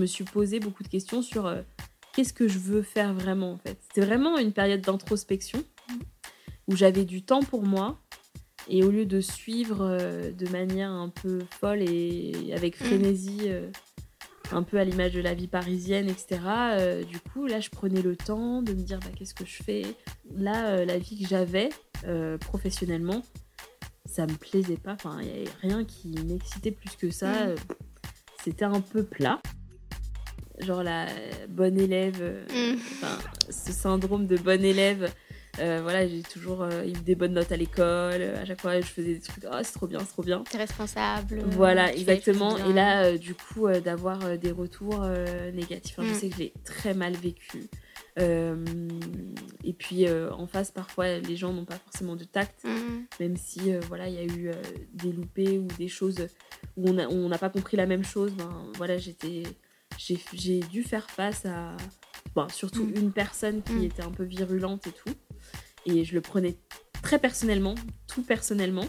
me suis posé beaucoup de questions sur qu'est-ce que je veux faire vraiment en fait. C'était vraiment une période d'introspection où j'avais du temps pour moi et au lieu de suivre de manière un peu folle et avec frénésie un peu à l'image de la vie parisienne, etc. Du coup, là, je prenais le temps de me dire bah, qu'est-ce que je fais. Là, la vie que j'avais professionnellement, ça me plaisait pas. Enfin, il n'y avait rien qui m'excitait plus que ça. C'était un peu plat. Genre la bonne élève, ce syndrome de bonne élève. Voilà, j'ai toujours eu des bonnes notes à l'école. À chaque fois, je faisais des trucs. Oh, c'est trop bien, c'est trop bien. T'es responsable. Voilà, exactement. Et là, du coup, d'avoir des retours négatifs. Enfin, je sais que je l'ai très mal vécu. Et puis, en face, parfois, les gens n'ont pas forcément de tact. Même si, voilà, il y a eu des loupés ou des choses où on n'a pas compris la même chose. Ben, voilà, j'ai dû faire face à... Bon, surtout une personne qui était un peu virulente et tout. Et je le prenais très personnellement, tout personnellement.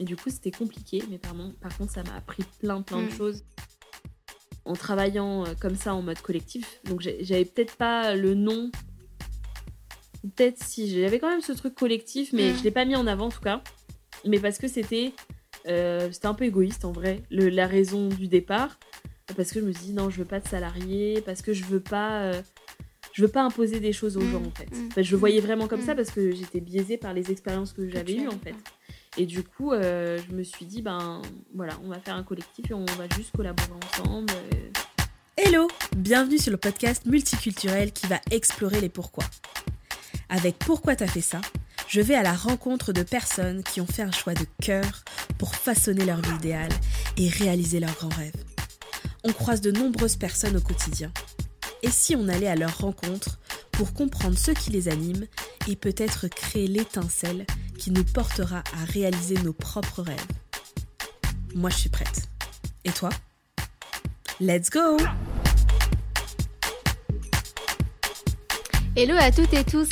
Et du coup, c'était compliqué. Mais par contre, ça m'a appris plein de choses. En travaillant comme ça, en mode collectif. Donc, j'avais peut-être pas le nom. Peut-être si. J'avais quand même ce truc collectif, mais je l'ai pas mis en avant en tout cas. Mais parce que c'était un peu égoïste en vrai. La raison du départ. Parce que je me suis dit, non, je veux pas de salarié. Parce que je veux pas... Je veux pas imposer des choses aux gens, en fait. Enfin, je voyais vraiment comme ça parce que j'étais biaisée par les expériences que j'avais eues, en fait. Et du coup, je me suis dit, ben, voilà, on va faire un collectif et on va juste collaborer ensemble. Hello! Bienvenue sur le podcast multiculturel qui va explorer les pourquoi. Avec Pourquoi t'as fait ça, je vais à la rencontre de personnes qui ont fait un choix de cœur pour façonner leur vie idéale et réaliser leurs grands rêves. On croise de nombreuses personnes au quotidien. Et si on allait à leur rencontre pour comprendre ce qui les anime et peut-être créer l'étincelle qui nous portera à réaliser nos propres rêves. Moi, je suis prête. Et toi ? Let's go ! Hello à toutes et tous,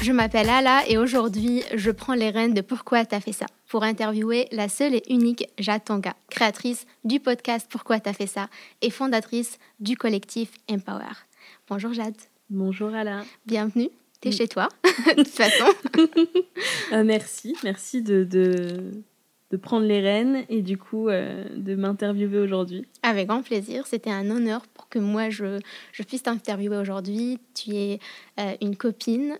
je m'appelle Hala et aujourd'hui, je prends les rênes de Pourquoi t'as fait ça pour interviewer la seule et unique Jade Tonga, créatrice du podcast Pourquoi t'as fait ça et fondatrice du collectif Empower. Bonjour Jade. Bonjour Hala. Bienvenue, t'es chez toi, de toute façon. Merci de prendre les rênes et du coup de m'interviewer aujourd'hui. Avec grand plaisir, c'était un honneur pour que moi je puisse t'interviewer aujourd'hui. Tu es une copine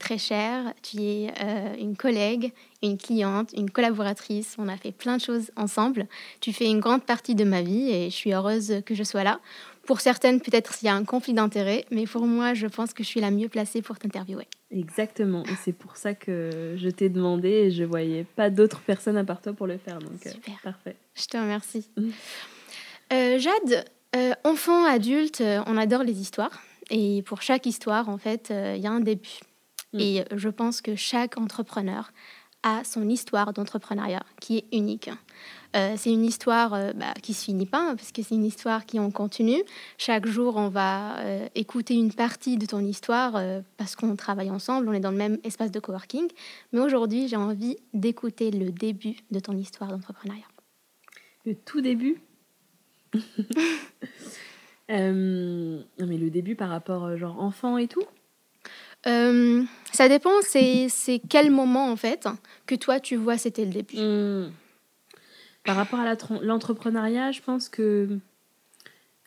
très chère, tu es une collègue, une cliente, une collaboratrice. On a fait plein de choses ensemble. Tu fais une grande partie de ma vie et je suis heureuse que je sois là. Pour certaines, peut-être s'il y a un conflit d'intérêts, mais pour moi, je pense que je suis la mieux placée pour t'interviewer. Exactement, et c'est pour ça que je t'ai demandé et je ne voyais pas d'autres personnes à part toi pour le faire, donc super. Parfait. Je te remercie. Jade, enfant, adulte, on adore les histoires, et pour chaque histoire, en fait, il y a un début. Et je pense que chaque entrepreneur a son histoire d'entrepreneuriat qui est unique. C'est une histoire qui ne se finit pas, hein, parce que c'est une histoire qui en continue. Chaque jour, on va écouter une partie de ton histoire parce qu'on travaille ensemble, on est dans le même espace de coworking. Mais aujourd'hui, j'ai envie d'écouter le début de ton histoire d'entrepreneuriat. Le tout début ? Non mais le début par rapport genre enfant et tout ? Ça dépend, c'est quel moment en fait que toi tu vois c'était le début. Par rapport à l'entrepreneuriat, je pense que...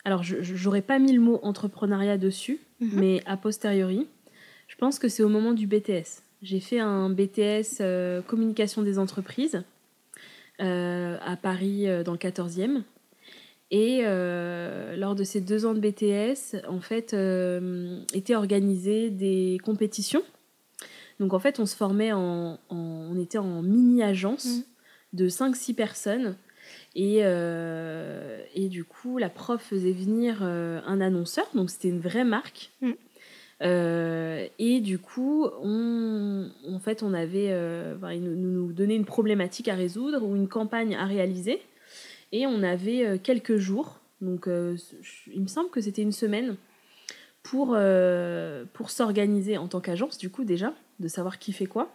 Alors, j'aurais pas mis le mot entrepreneuriat dessus, mais a posteriori, je pense que c'est au moment du BTS. J'ai fait un BTS communication des entreprises à Paris dans le 14e. Et lors de ces 2 ans de BTS, en fait, étaient organisées des compétitions. Donc, en fait, on se formait on était en mini-agence de 5-6 personnes. Et du coup, la prof faisait venir un annonceur. Donc, c'était une vraie marque. Et du coup, on avait... ils nous donnaient une problématique à résoudre ou une campagne à réaliser. Et on avait quelques jours, donc il me semble que c'était une semaine, pour s'organiser en tant qu'agence, du coup déjà, de savoir qui fait quoi,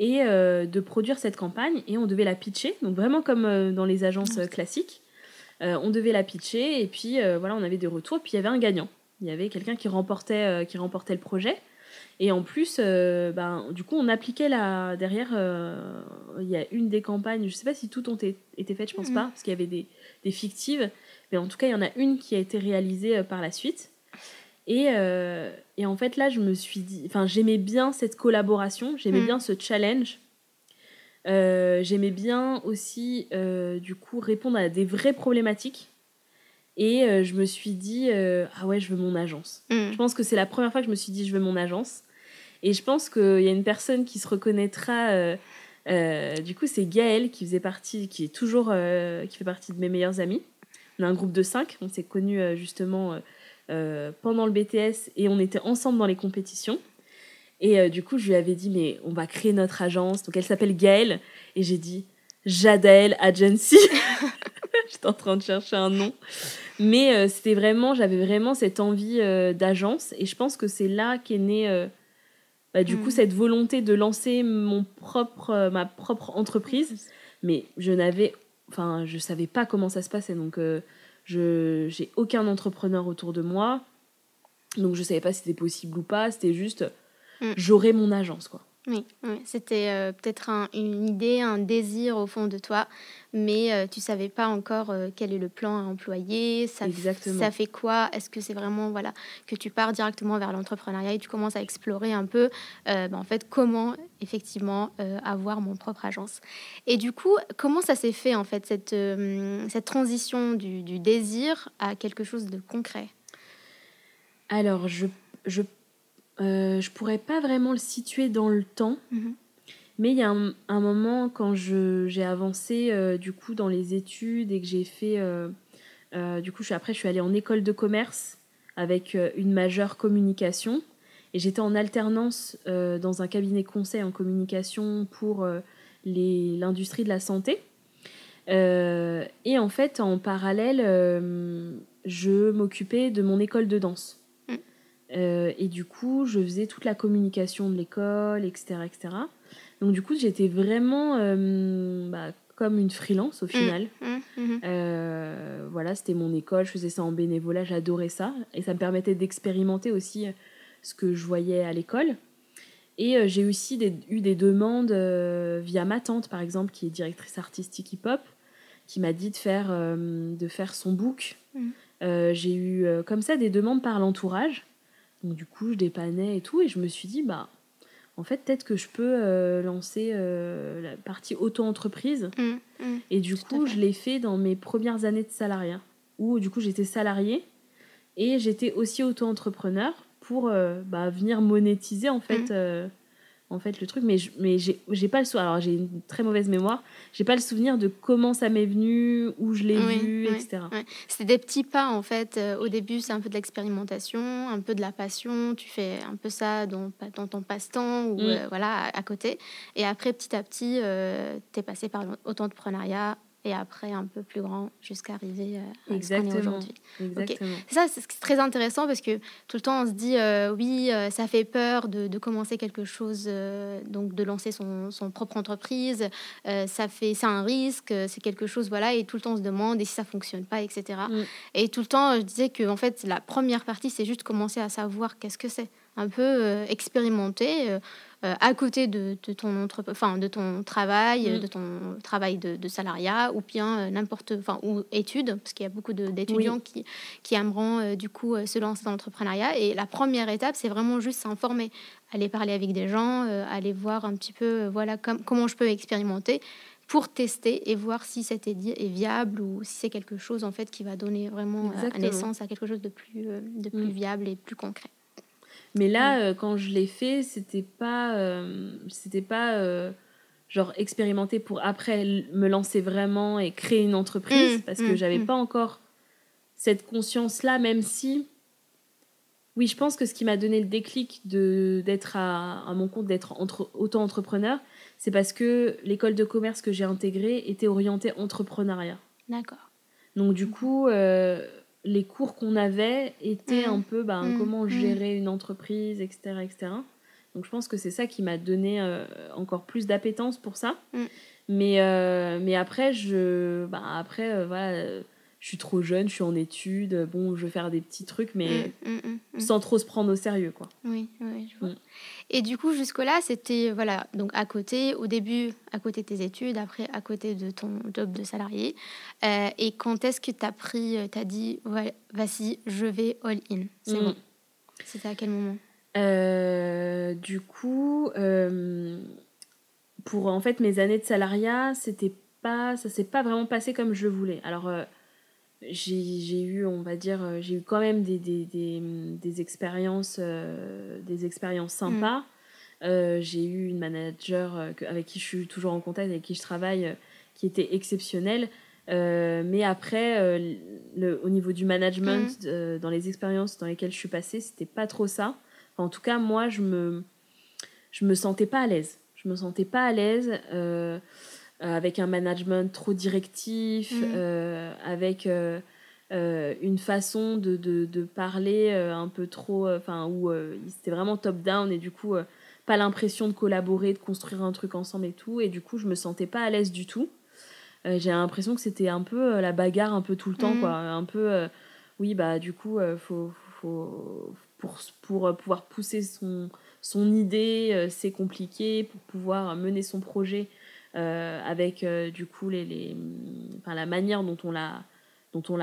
et de produire cette campagne, et on devait la pitcher, donc vraiment comme dans les agences classiques, On devait la pitcher et puis voilà, on avait des retours. Puis il y avait un gagnant. Il y avait quelqu'un qui remportait le projet. Et en plus, du coup, on appliquait derrière. Il y a une des campagnes, je sais pas si toutes ont été faites, je pense pas, parce qu'il y avait des fictives. Mais en tout cas, il y en a une qui a été réalisée par la suite. Et en fait, là, je me suis dit... Enfin, j'aimais bien cette collaboration, j'aimais bien ce challenge. J'aimais bien aussi, du coup, répondre à des vraies problématiques. Et je me suis dit, ah ouais, je veux mon agence. Je pense que c'est la première fois que je me suis dit, je veux mon agence. Et je pense qu'il y a une personne qui se reconnaîtra... du coup, c'est Gaëlle qui fait partie de mes meilleures amies. On a un groupe de 5, on s'est connus justement... pendant le BTS et on était ensemble dans les compétitions et du coup je lui avais dit mais on va créer notre agence, donc elle s'appelle Gaëlle et j'ai dit Jadael Agency. J'étais en train de chercher un nom mais j'avais vraiment cette envie d'agence et je pense que c'est là qu'est née du coup cette volonté de lancer ma propre entreprise, mais je savais pas comment ça se passait, donc j'ai aucun entrepreneur autour de moi, donc je savais pas si c'était possible ou pas, c'était juste j'aurais mon agence quoi. Oui, c'était peut-être une idée, un désir au fond de toi, mais tu savais pas encore quel est le plan à employer, ça fait quoi, est-ce que c'est vraiment voilà, que tu pars directement vers l'entrepreneuriat et tu commences à explorer un peu en fait, comment effectivement avoir mon propre agence. Et du coup, comment ça s'est fait en fait, cette transition du désir à quelque chose de concret? Alors, je pourrais pas vraiment le situer dans le temps, mais il y a un moment quand j'ai avancé du coup dans les études et que j'ai fait du coup je suis allée en école de commerce avec une majeure communication et j'étais en alternance dans un cabinet conseil en communication pour l'industrie de la santé et en fait en parallèle je m'occupais de mon école de danse. Et du coup, je faisais toute la communication de l'école, etc., etc. Donc du coup, j'étais vraiment comme une freelance au final. Voilà, c'était mon école, je faisais ça en bénévolat, j'adorais ça. Et ça me permettait d'expérimenter aussi ce que je voyais à l'école. Et j'ai aussi eu des demandes via ma tante, par exemple, qui est directrice artistique hip-hop, qui m'a dit de faire son book. J'ai eu comme ça des demandes par l'entourage. Donc du coup, je dépannais et tout, et je me suis dit, en fait, peut-être que je peux lancer la partie auto-entreprise. Et du coup, je l'ai fait dans mes premières années de salariat, où du coup, j'étais salariée, et j'étais aussi auto-entrepreneur pour venir monétiser, en fait le truc. Mais j'ai pas le souvenir, alors j'ai une très mauvaise mémoire, j'ai pas le souvenir de comment ça m'est venu, où je l'ai vu, etc. Ouais. C'est des petits pas en fait. Au début, c'est un peu de l'expérimentation, un peu de la passion, tu fais un peu ça dans ton passe-temps ou voilà, à côté. Et après, petit à petit, t'es passé par l'auto-entrepreneuriat et après un peu plus grand jusqu'à arriver à ce qu'on est aujourd'hui. Exactement. Okay. Ça, c'est très intéressant parce que tout le temps, on se dit, ça fait peur de commencer quelque chose, donc de lancer son propre entreprise, c'est un risque, c'est quelque chose, voilà, et tout le temps, on se demande, et si ça ne fonctionne pas, etc. Et tout le temps, je disais que en fait, la première partie, c'est juste commencer à savoir qu'est-ce que c'est, un peu expérimenter, à côté de ton travail, de salariat, ou bien ou études, parce qu'il y a beaucoup d'étudiants qui aimeront du coup se lancer dans l'entrepreneuriat. Et la première étape, c'est vraiment juste s'informer, aller parler avec des gens, aller voir un petit peu, voilà, comment je peux expérimenter pour tester et voir si cette idée est viable ou si c'est quelque chose en fait qui va donner vraiment naissance à quelque chose de plus viable et plus concret. Mais là, quand je l'ai fait, c'était pas genre expérimenter pour après me lancer vraiment et créer une entreprise, parce que j'avais pas encore cette conscience-là, même si... Oui, je pense que ce qui m'a donné le déclic d'être à mon compte, d'être auto-entrepreneur, c'est parce que l'école de commerce que j'ai intégrée était orientée entrepreneuriat. D'accord. Donc du coup... les cours qu'on avait étaient un peu comment gérer une entreprise, etc., etc. Donc, je pense que c'est ça qui m'a donné encore plus d'appétence pour ça. Mais après, je suis trop jeune, je suis en études, bon, je vais faire des petits trucs, mais sans trop se prendre au sérieux, quoi. Oui, oui, je vois. Mm. Et du coup, jusque-là, c'était, voilà, donc à côté, au début, à côté de tes études, après, à côté de ton job de salarié. Et quand est-ce que t'as dit, ouais, vas-y, je vais all-in, c'est bon. C'était à quel moment ? Du coup, pour en fait mes années de salariat, ça s'est pas vraiment passé comme je le voulais. Alors j'ai eu quand même des expériences sympas. J'ai eu une manager avec qui je suis toujours en contact, avec qui je travaille, qui était exceptionnelle. Mais après, au niveau du management, dans les expériences dans lesquelles je suis passée, c'était pas trop ça. Enfin, en tout cas, moi, je me sentais pas à l'aise. Je me sentais pas à l'aise avec un management trop directif, avec une façon de parler un peu trop, enfin, où c'était vraiment top-down et du coup, pas l'impression de collaborer, de construire un truc ensemble et tout. Et du coup, je me sentais pas à l'aise du tout. J'ai l'impression que c'était un peu la bagarre un peu tout le temps, quoi. Un peu oui, bah du coup faut pour pouvoir pousser son idée, c'est compliqué. Pour pouvoir mener son projet avec du coup les enfin la manière dont on l'a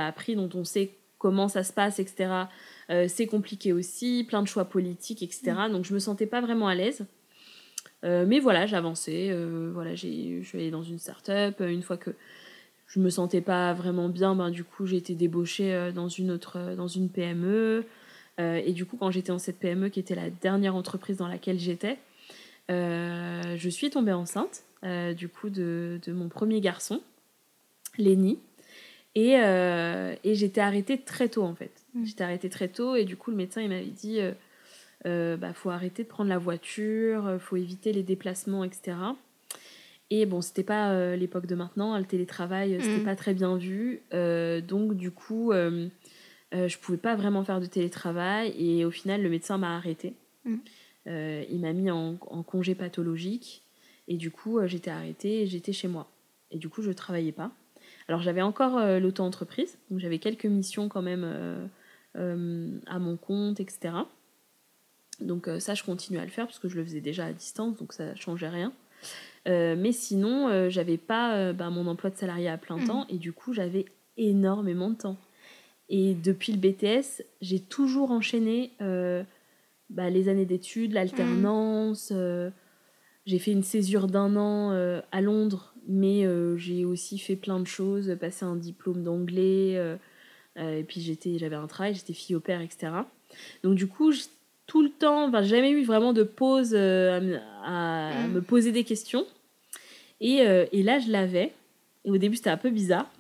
appris, dont on sait comment ça se passe, etc. C'est compliqué aussi, plein de choix politiques, etc. Donc je me sentais pas vraiment à l'aise. Mais voilà, j'avançais, je suis allée dans une start-up, une fois que je me sentais pas vraiment bien, ben, du coup j'ai été débauchée dans une PME, et du coup quand j'étais dans cette PME qui était la dernière entreprise dans laquelle j'étais, je suis tombée enceinte du coup de mon premier garçon, Lenny, et j'étais arrêtée très tôt en fait, et du coup le médecin il m'avait dit... faut arrêter de prendre la voiture, faut éviter les déplacements, etc. Et bon, c'était pas l'époque de maintenant, le télétravail, c'était pas très bien vu. Donc du coup, je pouvais pas vraiment faire de télétravail. Et au final, le médecin m'a arrêtée. Il m'a mis en congé pathologique. Et du coup, j'étais arrêtée et j'étais chez moi. Et du coup, je travaillais pas. Alors j'avais encore l'auto-entreprise, donc j'avais quelques missions quand même à mon compte, etc. Donc ça, je continuais à le faire parce que je le faisais déjà à distance, donc ça changeait rien. Mais sinon, j'avais pas mon emploi de salarié à plein temps et du coup, j'avais énormément de temps. Et depuis le BTS, j'ai toujours enchaîné les années d'études, l'alternance. J'ai fait une césure d'un an à Londres, mais j'ai aussi fait plein de choses, passé un diplôme d'anglais, et puis j'avais un travail, j'étais fille au père, etc. Donc du coup, tout le temps, j'ai jamais eu vraiment de pause à me poser des questions. Et là, je l'avais. Et au début, c'était un peu bizarre.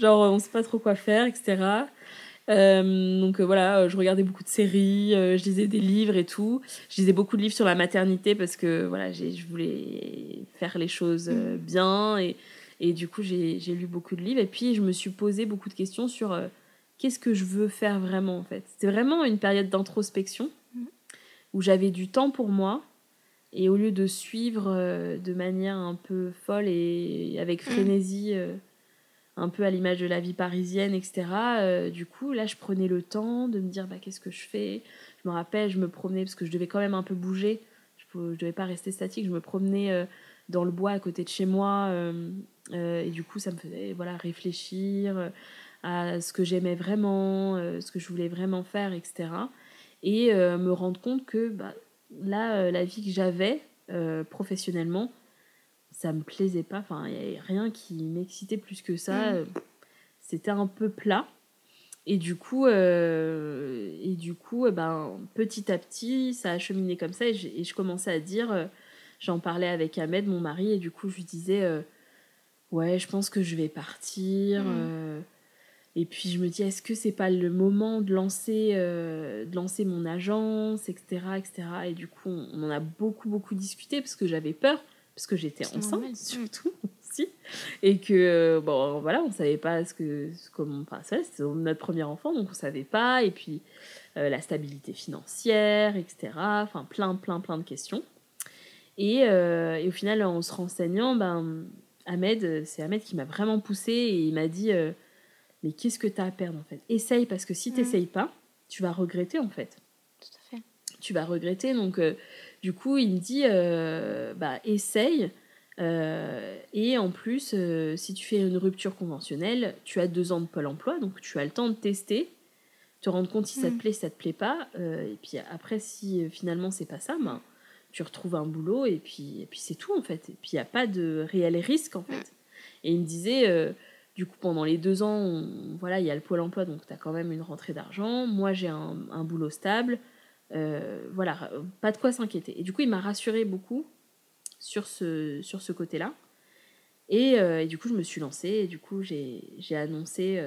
Genre, on sait pas trop quoi faire, etc. Je regardais beaucoup de séries, je lisais des livres et tout. Je lisais beaucoup de livres sur la maternité parce que, voilà, je voulais faire les choses bien. Et du coup, j'ai lu beaucoup de livres. Et puis, je me suis posé beaucoup de questions sur... qu'est-ce que je veux faire vraiment, en fait ? C'était vraiment une période d'introspection où j'avais du temps pour moi et au lieu de suivre de manière un peu folle et avec frénésie, un peu à l'image de la vie parisienne, etc., du coup, là, je prenais le temps de me dire qu'est-ce que je fais ? Je me rappelle, je me promenais parce que je devais quand même un peu bouger. Je ne devais pas rester statique. Je me promenais dans le bois à côté de chez moi et du coup, ça me faisait réfléchir... à ce que j'aimais vraiment, ce que je voulais vraiment faire, etc. Et me rendre compte que la vie que j'avais professionnellement, ça me plaisait pas. Enfin, il n'y avait rien qui m'excitait plus que ça. C'était un peu plat. Et du coup, petit à petit, ça a cheminé comme ça. Et je commençais à dire... j'en parlais avec Ahmed, mon mari, et du coup, je lui disais... ouais, je pense que je vais partir... Et puis je me dis, est-ce que c'est pas le moment de lancer mon agence, etc., etc. Et du coup, on en a beaucoup, beaucoup discuté parce que j'avais peur, parce que j'étais enceinte surtout aussi, et que on savait pas c'était notre premier enfant, donc on savait pas. Et puis la stabilité financière, etc. Enfin, plein de questions. Et au final, en se renseignant, c'est Ahmed qui m'a vraiment poussée et il m'a dit mais qu'est-ce que tu as à perdre en fait ? Essaye, parce que si tu n'essayes pas, tu vas regretter en fait. Tout à fait. Tu vas regretter, donc du coup, il me dit, essaye. Et en plus, si tu fais une rupture conventionnelle, tu as 2 ans de Pôle emploi, donc tu as le temps de tester, te rendre compte si ça te plaît, si ça te plaît pas, et puis après, si finalement c'est pas ça, ben, tu retrouves un boulot, et puis c'est tout en fait, et puis il n'y a pas de réel risque en fait. Et il me disait, du coup, pendant les 2 ans, voilà, il y a le Pôle emploi, donc tu as quand même une rentrée d'argent, moi j'ai un boulot stable, voilà, pas de quoi s'inquiéter. Et du coup, il m'a rassurée beaucoup sur ce côté-là. Et du coup, je me suis lancée. Et du coup, j'ai annoncé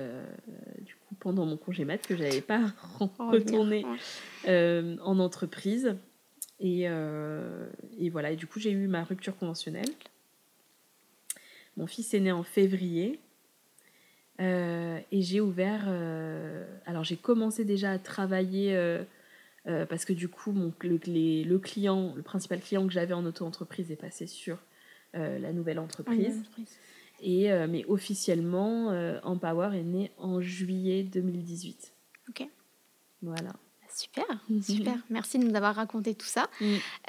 pendant mon congé mat que je n'allais pas retourner en entreprise. Et voilà. Et du coup, j'ai eu ma rupture conventionnelle. Mon fils est né en février. Et j'ai ouvert... alors, j'ai commencé déjà à travailler... parce que du coup, le principal client que j'avais en auto-entreprise est passé sur la nouvelle entreprise. Ah, mais officiellement, Empower est né en juillet 2018. Ok. Voilà. Super. Merci de nous avoir raconté tout ça.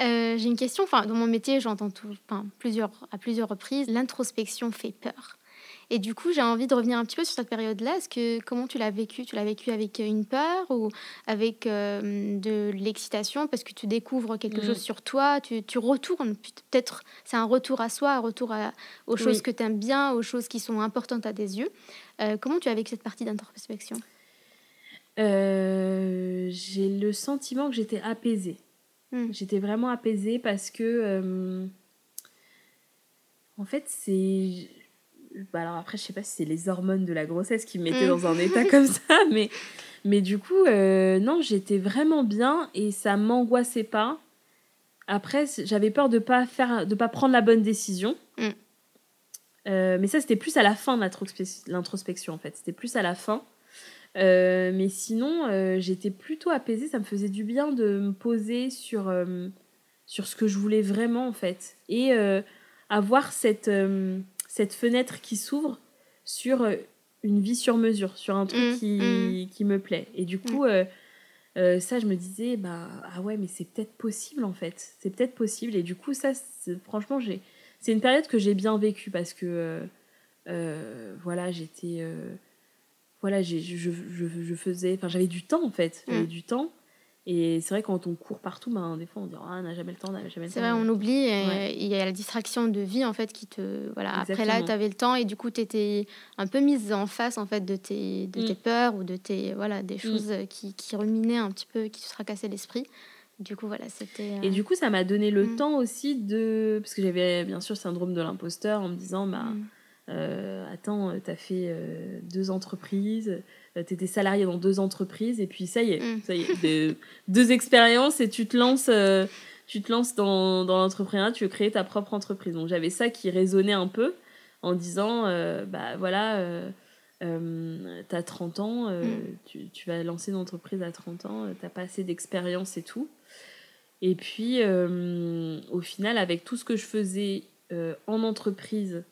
J'ai une question. Dans mon métier, j'entends à plusieurs reprises, l'introspection fait peur. Et du coup, j'ai envie de revenir un petit peu sur cette période-là. Comment tu l'as vécu ? Tu l'as vécu avec une peur ou avec de l'excitation parce que tu découvres quelque chose sur toi, tu retournes. Peut-être c'est un retour à soi, un retour aux choses que tu aimes bien, aux choses qui sont importantes à tes yeux. Comment tu as vécu cette partie d'introspection ? J'ai le sentiment que j'étais apaisée. J'étais vraiment apaisée parce que... en fait, c'est... alors après, je sais pas si c'est les hormones de la grossesse qui me mettaient dans un état comme ça, mais du coup, non, j'étais vraiment bien et ça m'angoissait pas. Après, j'avais peur de pas prendre la bonne décision. Mais ça, c'était plus à la fin de l'introspection, en fait. C'était plus à la fin. Mais sinon, j'étais plutôt apaisée. Ça me faisait du bien de me poser sur ce que je voulais vraiment, en fait. Et avoir cette fenêtre qui s'ouvre sur une vie sur mesure, sur un truc qui me plaît. Et du coup, ça, je me disais, ah ouais, mais c'est peut-être possible, en fait. C'est peut-être possible. Et du coup, ça, franchement, c'est une période que j'ai bien vécue parce que, voilà, j'étais... voilà, je faisais... Enfin, j'avais du temps, en fait. J'avais du temps. Et c'est vrai, quand on court partout, des fois, on dit « Ah, on n'a jamais le temps, on n'a jamais le temps. » C'est vrai, on oublie. Il y a la distraction de vie, en fait, qui te... Voilà, exactement. Après là, tu avais le temps et du coup, tu étais un peu mise en face, en fait, de tes peurs ou de tes... Voilà, des choses qui ruminaient un petit peu, qui te fracassaient l'esprit. Du coup, voilà, c'était... Et du coup, ça m'a donné le temps aussi de... Parce que j'avais, bien sûr, le syndrome de l'imposteur en me disant « attends, t'as fait 2 entreprises... » T'étais salarié dans 2 entreprises et puis ça y est, 2 expériences et tu te lances dans l'entrepreneuriat, tu veux créer ta propre entreprise. Donc j'avais ça qui résonnait un peu en disant t'as 30 ans, tu vas lancer une entreprise à 30 ans, t'as pas assez d'expérience et tout. Et puis au final, avec tout ce que je faisais en entreprise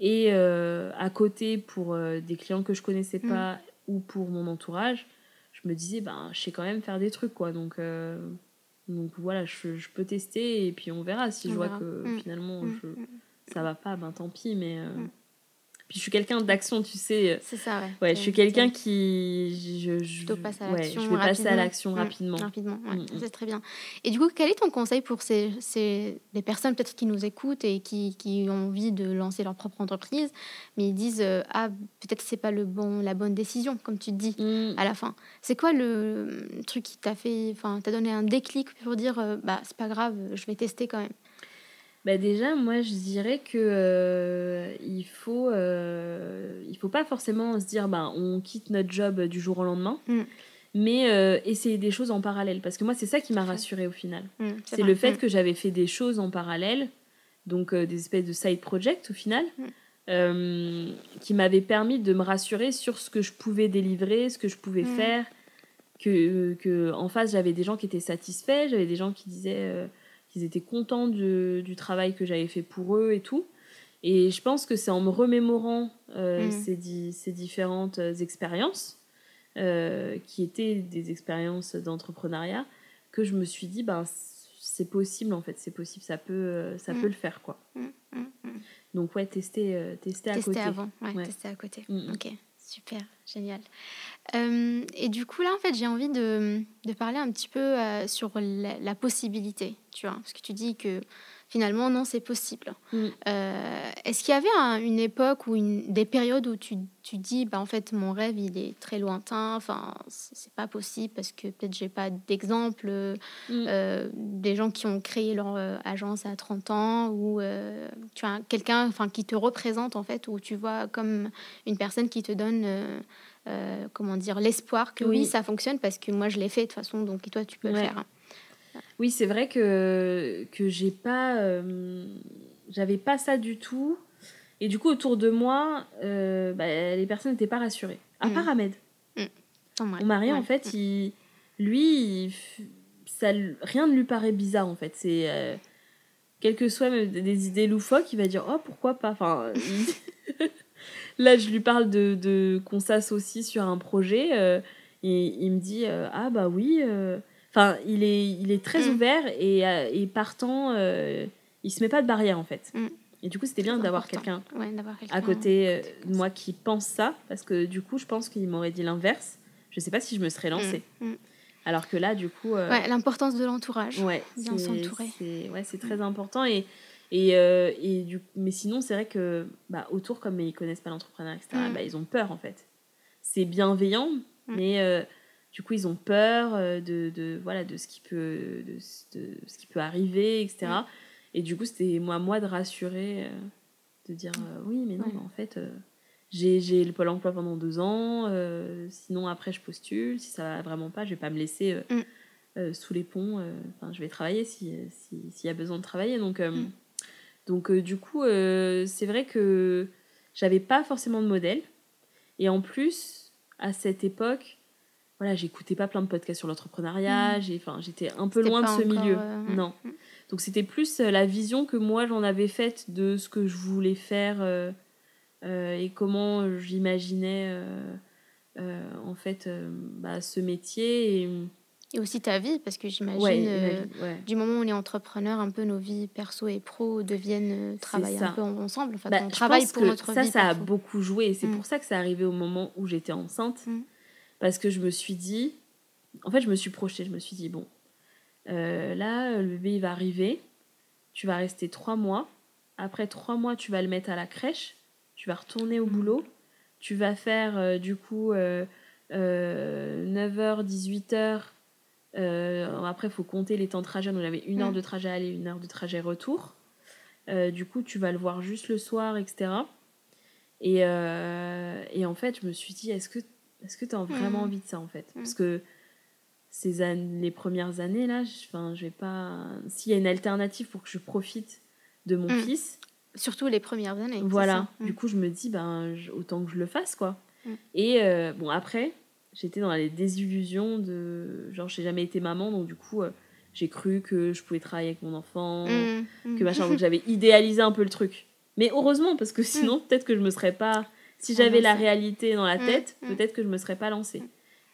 et à côté pour des clients que je connaissais pas ou pour mon entourage, je me disais, je sais quand même faire des trucs, quoi. Donc voilà, je peux tester et puis on verra. Si je vois que finalement, ça va pas, tant pis. Mais, puis je suis quelqu'un d'action, tu sais. C'est ça, ouais. Ouais, je suis quelqu'un qui... je vais passer à l'action rapidement. Rapidement, ouais. C'est très bien. Et du coup, quel est ton conseil pour les personnes peut-être qui nous écoutent et qui ont envie de lancer leur propre entreprise, mais ils disent, peut-être que ce n'est pas la bonne décision, comme tu dis à la fin. C'est quoi le truc qui t'a donné un déclic pour dire, c'est pas grave, je vais tester quand même? Déjà, moi, je dirais que il faut pas forcément se dire on quitte notre job du jour au lendemain, mais essayer des choses en parallèle. Parce que moi, c'est ça qui m'a rassurée au final. C'est le fait que j'avais fait des choses en parallèle, donc des espèces de side project au final, qui m'avaient permis de me rassurer sur ce que je pouvais délivrer, ce que je pouvais faire, que en face, j'avais des gens qui étaient satisfaits, j'avais des gens qui disaient... qu'ils étaient contents du travail que j'avais fait pour eux et tout. Et je pense que c'est en me remémorant ces différentes expériences, qui étaient des expériences d'entrepreneuriat, que je me suis dit, ben, c'est possible en fait, c'est possible, ça peut le faire, quoi. Donc ouais, tester à côté. Tester avant, ouais. Tester à côté. Ok, super, génial. Et du coup là, en fait, j'ai envie de parler un petit peu sur la possibilité, tu vois, parce que tu dis que finalement, non, c'est possible. Est-ce qu'il y avait une époque ou des périodes où tu dis, bah, en fait, mon rêve, il est très lointain, enfin, c'est pas possible parce que peut-être j'ai pas d'exemple des gens qui ont créé leur agence à 30 ans ou tu as quelqu'un qui te représente, en fait, où tu vois comme une personne qui te donne... comment dire, l'espoir que oui, ça fonctionne parce que moi je l'ai fait de toute façon, donc et toi tu peux le faire. Oui, c'est vrai que j'ai pas j'avais pas ça du tout, et du coup autour de moi les personnes n'étaient pas rassurées, à part Ahmed. Mon mari en fait, rien ne lui paraît bizarre en fait, c'est quelles que soient des idées loufoques, il va dire oh pourquoi pas, enfin là, je lui parle de qu'on s'associe sur un projet et il me dit ah bah oui. Enfin, il est très ouvert et partant. Il se met pas de barrière en fait. Et du coup, c'était bien d'avoir quelqu'un à côté de moi qui pense ça, parce que du coup, je pense qu'il m'aurait dit l'inverse. Je sais pas si je me serais lancée. Alors que là, du coup. L'importance de l'entourage. Bien s'entourer. C'est très important et. Mais sinon, c'est vrai que autour, comme ils connaissent pas l'entrepreneuriat, etc., ils ont peur en fait. C'est bienveillant, mais du coup, ils ont peur de ce qui peut arriver, etc. Et du coup, c'était moi de rassurer, de dire oui, mais non, en fait, j'ai le Pôle emploi pendant 2 ans. Sinon, après, je postule. Si ça va vraiment pas, je vais pas me laisser sous les ponts. Je vais travailler s'il y a besoin de travailler. Donc Donc, du coup, c'est vrai que j'avais pas forcément de modèle. Et en plus, à cette époque, j'écoutais pas plein de podcasts sur l'entrepreneuriat. J'étais un peu loin de ce milieu. Non. Donc, c'était plus la vision que moi, j'en avais faite de ce que je voulais faire et comment j'imaginais, en fait, ce métier. Et aussi ta vie, parce que j'imagine, du moment où on est entrepreneur, un peu nos vies perso et pro deviennent travailler un peu ensemble. Enfin, on travaille pour notre vie. Ça a beaucoup joué. Et c'est pour ça que ça arrivait au moment où j'étais enceinte. Parce que je me suis dit... En fait, je me suis projetée. Je me suis dit, bon, là, le bébé, il va arriver. Tu vas rester 3 mois. Après 3 mois, tu vas le mettre à la crèche. Tu vas retourner au boulot. Tu vas faire, 9h, 18h. Après, il faut compter les temps de trajet. Donc, j'avais 1 heure de trajet aller, 1 heure de trajet retour. Du coup, tu vas le voir juste le soir, etc. Et en fait, je me suis dit, est-ce que tu as vraiment envie de ça, en fait ? Parce que les premières années, là, je vais pas... S'il y a une alternative pour que je profite de mon fils... Surtout les premières années. Voilà. Du coup, je me dis, autant que je le fasse, quoi. Et après... J'étais dans les désillusions de... Genre, j'ai jamais été maman, donc du coup, j'ai cru que je pouvais travailler avec mon enfant, que machin. Donc, j'avais idéalisé un peu le truc. Mais heureusement, parce que sinon, peut-être que je me serais pas... Si j'avais la réalité dans la tête, peut-être que je me serais pas lancée.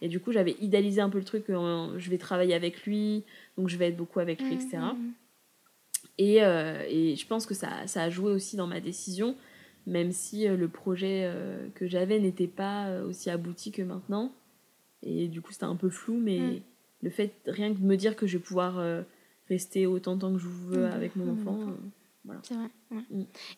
Et du coup, j'avais idéalisé un peu le truc, je vais travailler avec lui, donc je vais être beaucoup avec lui, etc. Et je pense que ça a joué aussi dans ma décision, même si le projet que j'avais n'était pas aussi abouti que maintenant. Et du coup, c'était un peu flou, mais le fait, rien que de me dire que je vais pouvoir rester autant de temps que je veux avec mon enfant, voilà. C'est vrai. Ouais.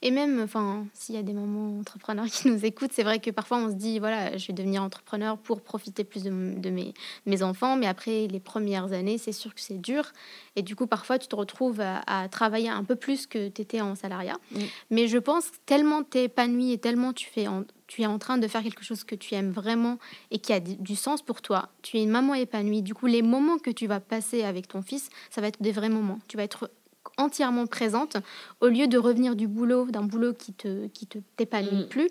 Et même, enfin, s'il y a des mamans entrepreneurs qui nous écoutent, c'est vrai que parfois on se dit, voilà, je vais devenir entrepreneur pour profiter plus de mes enfants, mais après les premières années, c'est sûr que c'est dur. Et du coup, parfois, tu te retrouves à travailler un peu plus que tu étais en salariat. Mais je pense tellement tu es épanouie et tellement tu es en train de faire quelque chose que tu aimes vraiment et qui a du sens pour toi. Tu es une maman épanouie. Du coup, les moments que tu vas passer avec ton fils, ça va être des vrais moments. Tu vas être entièrement présente au lieu de revenir du boulot, d'un boulot qui te t'épanouit plus.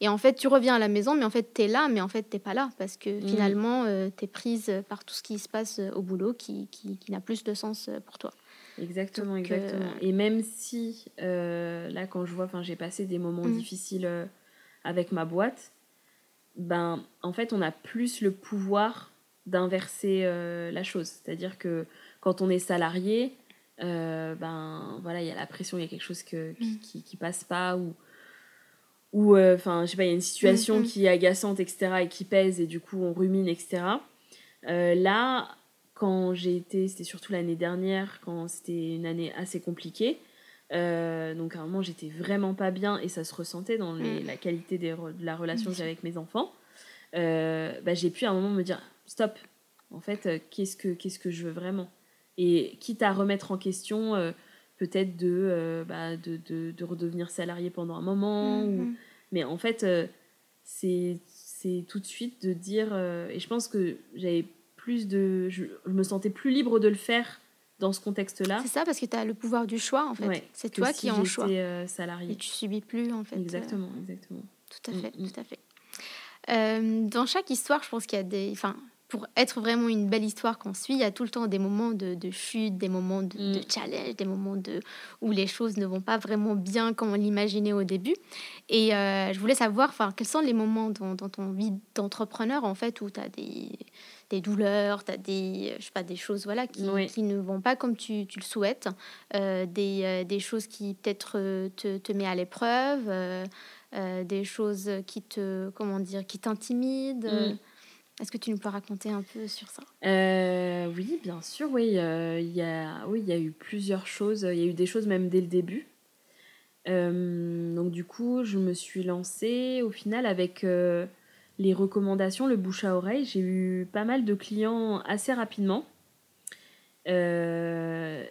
Et en fait, tu reviens à la maison, mais en fait, t'es là, mais en fait, t'es pas là parce que finalement, t'es prise par tout ce qui se passe au boulot qui n'a plus de sens pour toi. Exactement, donc, exactement. Et même si, là, quand je vois, enfin, j'ai passé des moments difficiles avec ma boîte, ben, en fait, on a plus le pouvoir d'inverser la chose. C'est-à-dire que quand on est salarié, ben, voilà, il y a la pression, il y a quelque chose qui passe pas ou enfin, je sais pas, il y a une situation qui est agaçante, etc., et qui pèse, et du coup, on rumine, etc. Là, quand j'ai été, c'était surtout l'année dernière, quand c'était une année assez compliquée, donc à un moment j'étais vraiment pas bien et ça se ressentait dans la qualité de la relation que j'avais avec mes enfants. Bah, j'ai pu à un moment me dire stop, en fait qu'est-ce que je veux vraiment, et quitte à remettre en question peut-être de redevenir salarié pendant un moment mais en fait c'est tout de suite de dire et je pense que j'avais plus de je me sentais plus libre de le faire dans ce contexte-là. C'est ça, parce que tu as le pouvoir du choix, en fait. Ouais, c'est toi qui es en choix. Salarié. Et tu subis plus, en fait. Exactement, exactement. Tout à fait, tout à fait. Dans chaque histoire, je pense qu'il y a des... Enfin, pour être vraiment une belle histoire qu'on suit, il y a tout le temps des moments de chute, des moments de challenge, des moments où les choses ne vont pas vraiment bien comme on l'imaginait au début. Et je voulais savoir, enfin, quels sont les moments dans ton vie d'entrepreneur, en fait, où tu as des douleurs, tu as des, je sais pas, des choses voilà, qui ne vont pas comme tu le souhaites, des choses qui peut-être te mettent à l'épreuve, des choses qui t'intimident. Est-ce que tu nous peux raconter un peu sur ça ? Oui, bien sûr, oui. Il y a eu plusieurs choses. Il y a eu des choses même dès le début. Donc du coup, je me suis lancée au final avec... les recommandations, le bouche à oreille, j'ai eu pas mal de clients assez rapidement. Donc, je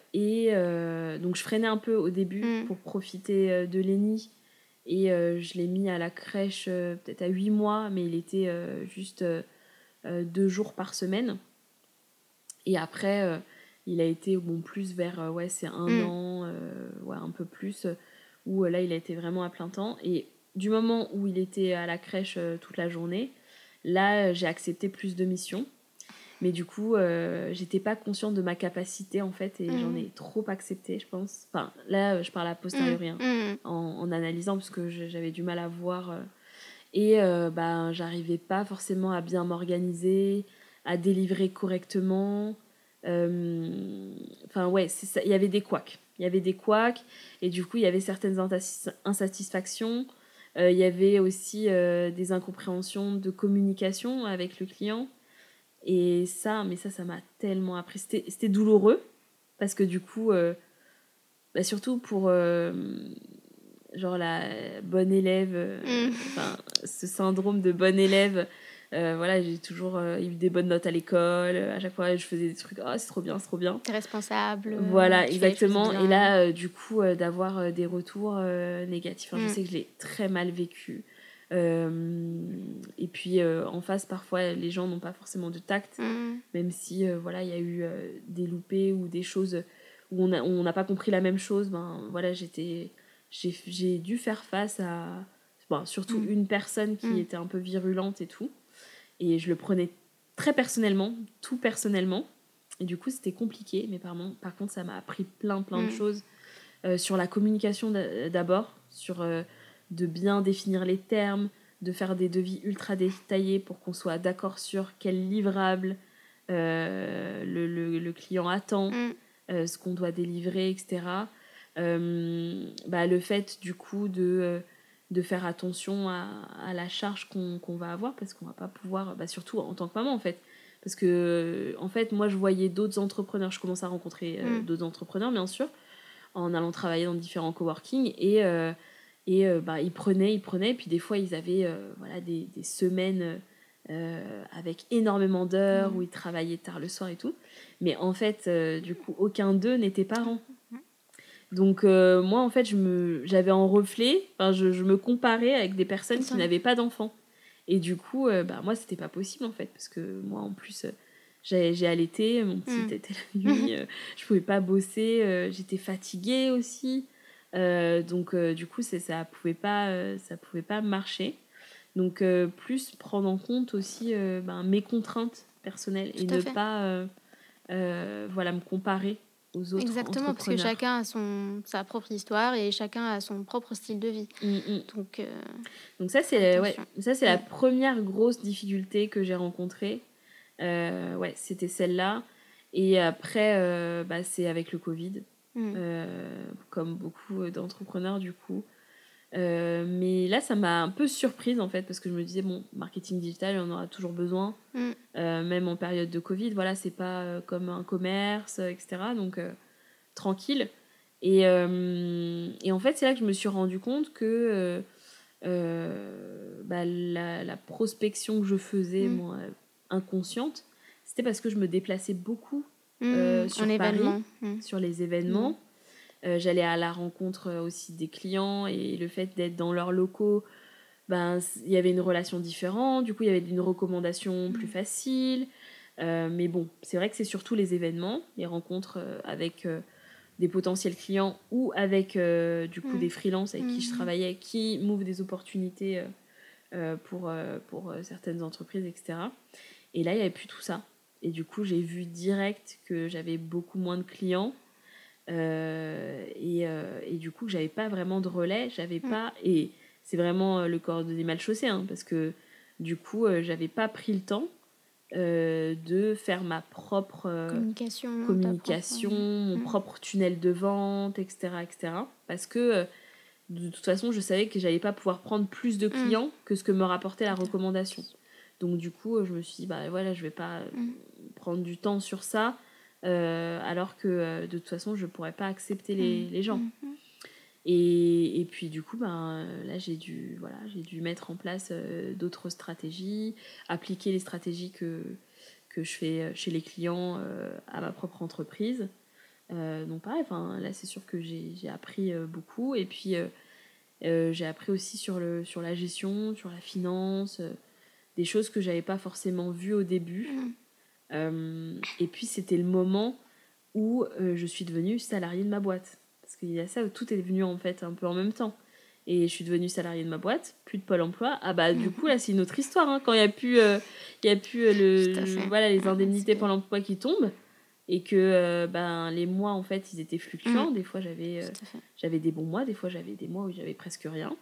freinais un peu au début pour profiter de Lenny. Et je l'ai mis à la crèche peut-être à 8 mois, mais il était juste 2 jours par semaine. Et après, il a été plus vers... c'est 1 an, un peu plus. Où là, il a été vraiment à plein temps. Et... Du moment où il était à la crèche toute la journée, là, j'ai accepté plus de missions. Mais du coup, j'étais pas consciente de ma capacité, en fait, et j'en ai trop accepté, je pense. Enfin, là, je parle a posteriori, en analysant, parce que j'avais du mal à voir. J'arrivais pas forcément à bien m'organiser, à délivrer correctement. C'est ça. Il y avait des couacs. Et du coup, il y avait certaines insatisfactions. Il y avait aussi des incompréhensions de communication avec le client. Et ça m'a tellement appris. C'était douloureux parce que du coup, surtout pour la bonne élève, ce syndrome de bonne élève, j'ai toujours eu des bonnes notes à l'école. À chaque fois, je faisais des trucs, c'est trop bien, c'est trop bien. T'es responsable. Voilà, exactement. Et là, d'avoir des retours négatifs. Enfin, je sais que je l'ai très mal vécu. Et puis, en face, parfois, les gens n'ont pas forcément de tact. Même si, il y a eu des loupés ou des choses où on n'a pas compris la même chose. Ben, voilà, j'ai dû faire face à... surtout une personne qui était un peu virulente et tout. Et je le prenais très personnellement, tout personnellement. Et du coup, c'était compliqué. Mais par contre, ça m'a appris plein de choses. Sur la communication d'abord, sur de bien définir les termes, de faire des devis ultra détaillés pour qu'on soit d'accord sur quel livrable le client attend, ce qu'on doit délivrer, etc. Le fait, du coup, de faire attention à la charge qu'on va avoir, parce qu'on va pas pouvoir, surtout en tant que maman en fait, parce que en fait moi je voyais d'autres entrepreneurs, je commençais à rencontrer d'autres entrepreneurs bien sûr en allant travailler dans différents coworking, et ils prenaient, puis des fois ils avaient des semaines avec énormément d'heures où ils travaillaient tard le soir et tout, mais en fait du coup aucun d'eux n'était parent. Donc moi en fait j'avais en reflet, je me comparais avec des personnes qui n'avaient pas d'enfants, et du coup moi c'était pas possible en fait, parce que moi en plus J'ai allaité, mon petit était la nuit, je pouvais pas bosser, j'étais fatiguée aussi. Donc du coup, ça pouvait pas marcher. Donc plus prendre en compte aussi mes contraintes personnelles et ne pas me comparer aux autres. Exactement, parce que chacun a sa propre histoire et chacun a son propre style de vie. Donc ça, c'est, la première grosse difficulté que j'ai rencontrée. C'était celle-là. Et après, c'est avec le Covid, comme beaucoup d'entrepreneurs du coup. Mais là, ça m'a un peu surprise en fait, parce que je me disais, marketing digital, on en aura toujours besoin, même en période de Covid. Voilà, c'est pas comme un commerce, etc. Donc, tranquille. Et en fait, c'est là que je me suis rendu compte que la prospection que je faisais, moi, inconsciente, c'était parce que je me déplaçais beaucoup sur Paris, sur les événements. J'allais à la rencontre aussi des clients, et le fait d'être dans leurs locaux, il y avait une relation différente, du coup il y avait une recommandation plus facile, mais bon, c'est vrai que c'est surtout les événements, les rencontres avec des potentiels clients ou avec du coup des freelances avec qui je travaillais, qui m'ouvrent des opportunités pour certaines entreprises, etc. Et là, il n'y avait plus tout ça. Et du coup, j'ai vu direct que j'avais beaucoup moins de clients et du coup, que je n'avais pas vraiment de relais. Et c'est vraiment le cordonnier mal chaussé, parce que du coup, je n'avais pas pris le temps de faire ma propre communication, mon propre tunnel de vente, etc. Parce que de toute façon, je savais que je n'allais pas pouvoir prendre plus de clients que ce que me rapportait la recommandation. Donc du coup, je me suis dit, je vais pas prendre du temps sur ça, alors que de toute façon, je pourrais pas accepter les gens. Et puis du coup, là, j'ai dû mettre en place d'autres stratégies, appliquer les stratégies que je fais chez les clients à ma propre entreprise. Donc pareil, là, c'est sûr que j'ai appris beaucoup. Et puis, j'ai appris aussi sur la gestion, sur la finance... des choses que j'avais pas forcément vues au début. Et puis, c'était le moment où je suis devenue salariée de ma boîte. Parce qu'il y a ça, tout est venu en fait un peu en même temps. Et je suis devenue salariée de ma boîte, plus de Pôle emploi. Ah bah, du coup, là, c'est une autre histoire. Quand il n'y a plus, les indemnités Pôle emploi qui tombent, et que les mois, en fait, ils étaient fluctuants. Des fois, j'avais des bons mois. Des fois, j'avais des mois où j'avais presque rien.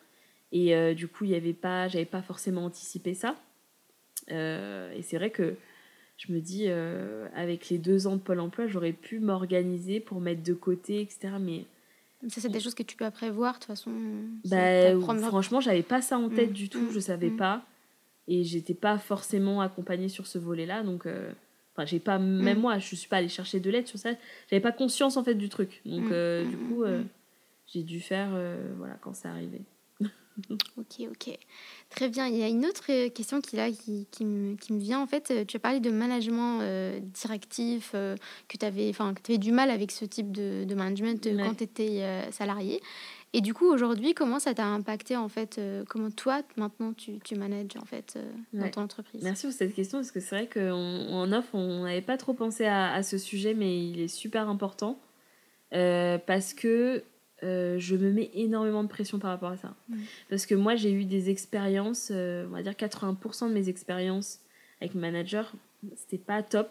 Et du coup, j'avais pas forcément anticipé ça. Et c'est vrai que je me dis, avec les 2 ans de Pôle emploi, j'aurais pu m'organiser pour mettre de côté, etc. Mais ça, c'est des choses que tu peux prévoir, de toute façon. Franchement, j'avais pas ça en tête du tout, je savais pas, et j'étais pas forcément accompagnée sur ce volet-là. Donc, j'ai pas, même moi, je suis pas allée chercher de l'aide sur ça. J'avais pas conscience en fait du truc. Donc, du coup, j'ai dû faire, quand ça arrivait. Ok. Très bien. Il y a une autre question qui me vient en fait. Tu as parlé de management directif, que tu avais du mal avec ce type de management quand tu étais salarié. Et du coup, aujourd'hui, comment ça t'a impacté en fait, comment toi, maintenant, tu manages en fait, dans ton entreprise? Merci pour cette question, parce que c'est vrai qu'en off, on n'avait pas trop pensé à ce sujet, mais il est super important parce que je me mets énormément de pression par rapport à ça. Parce que moi, j'ai eu des expériences, on va dire 80% de mes expériences avec mon manager, c'était pas top.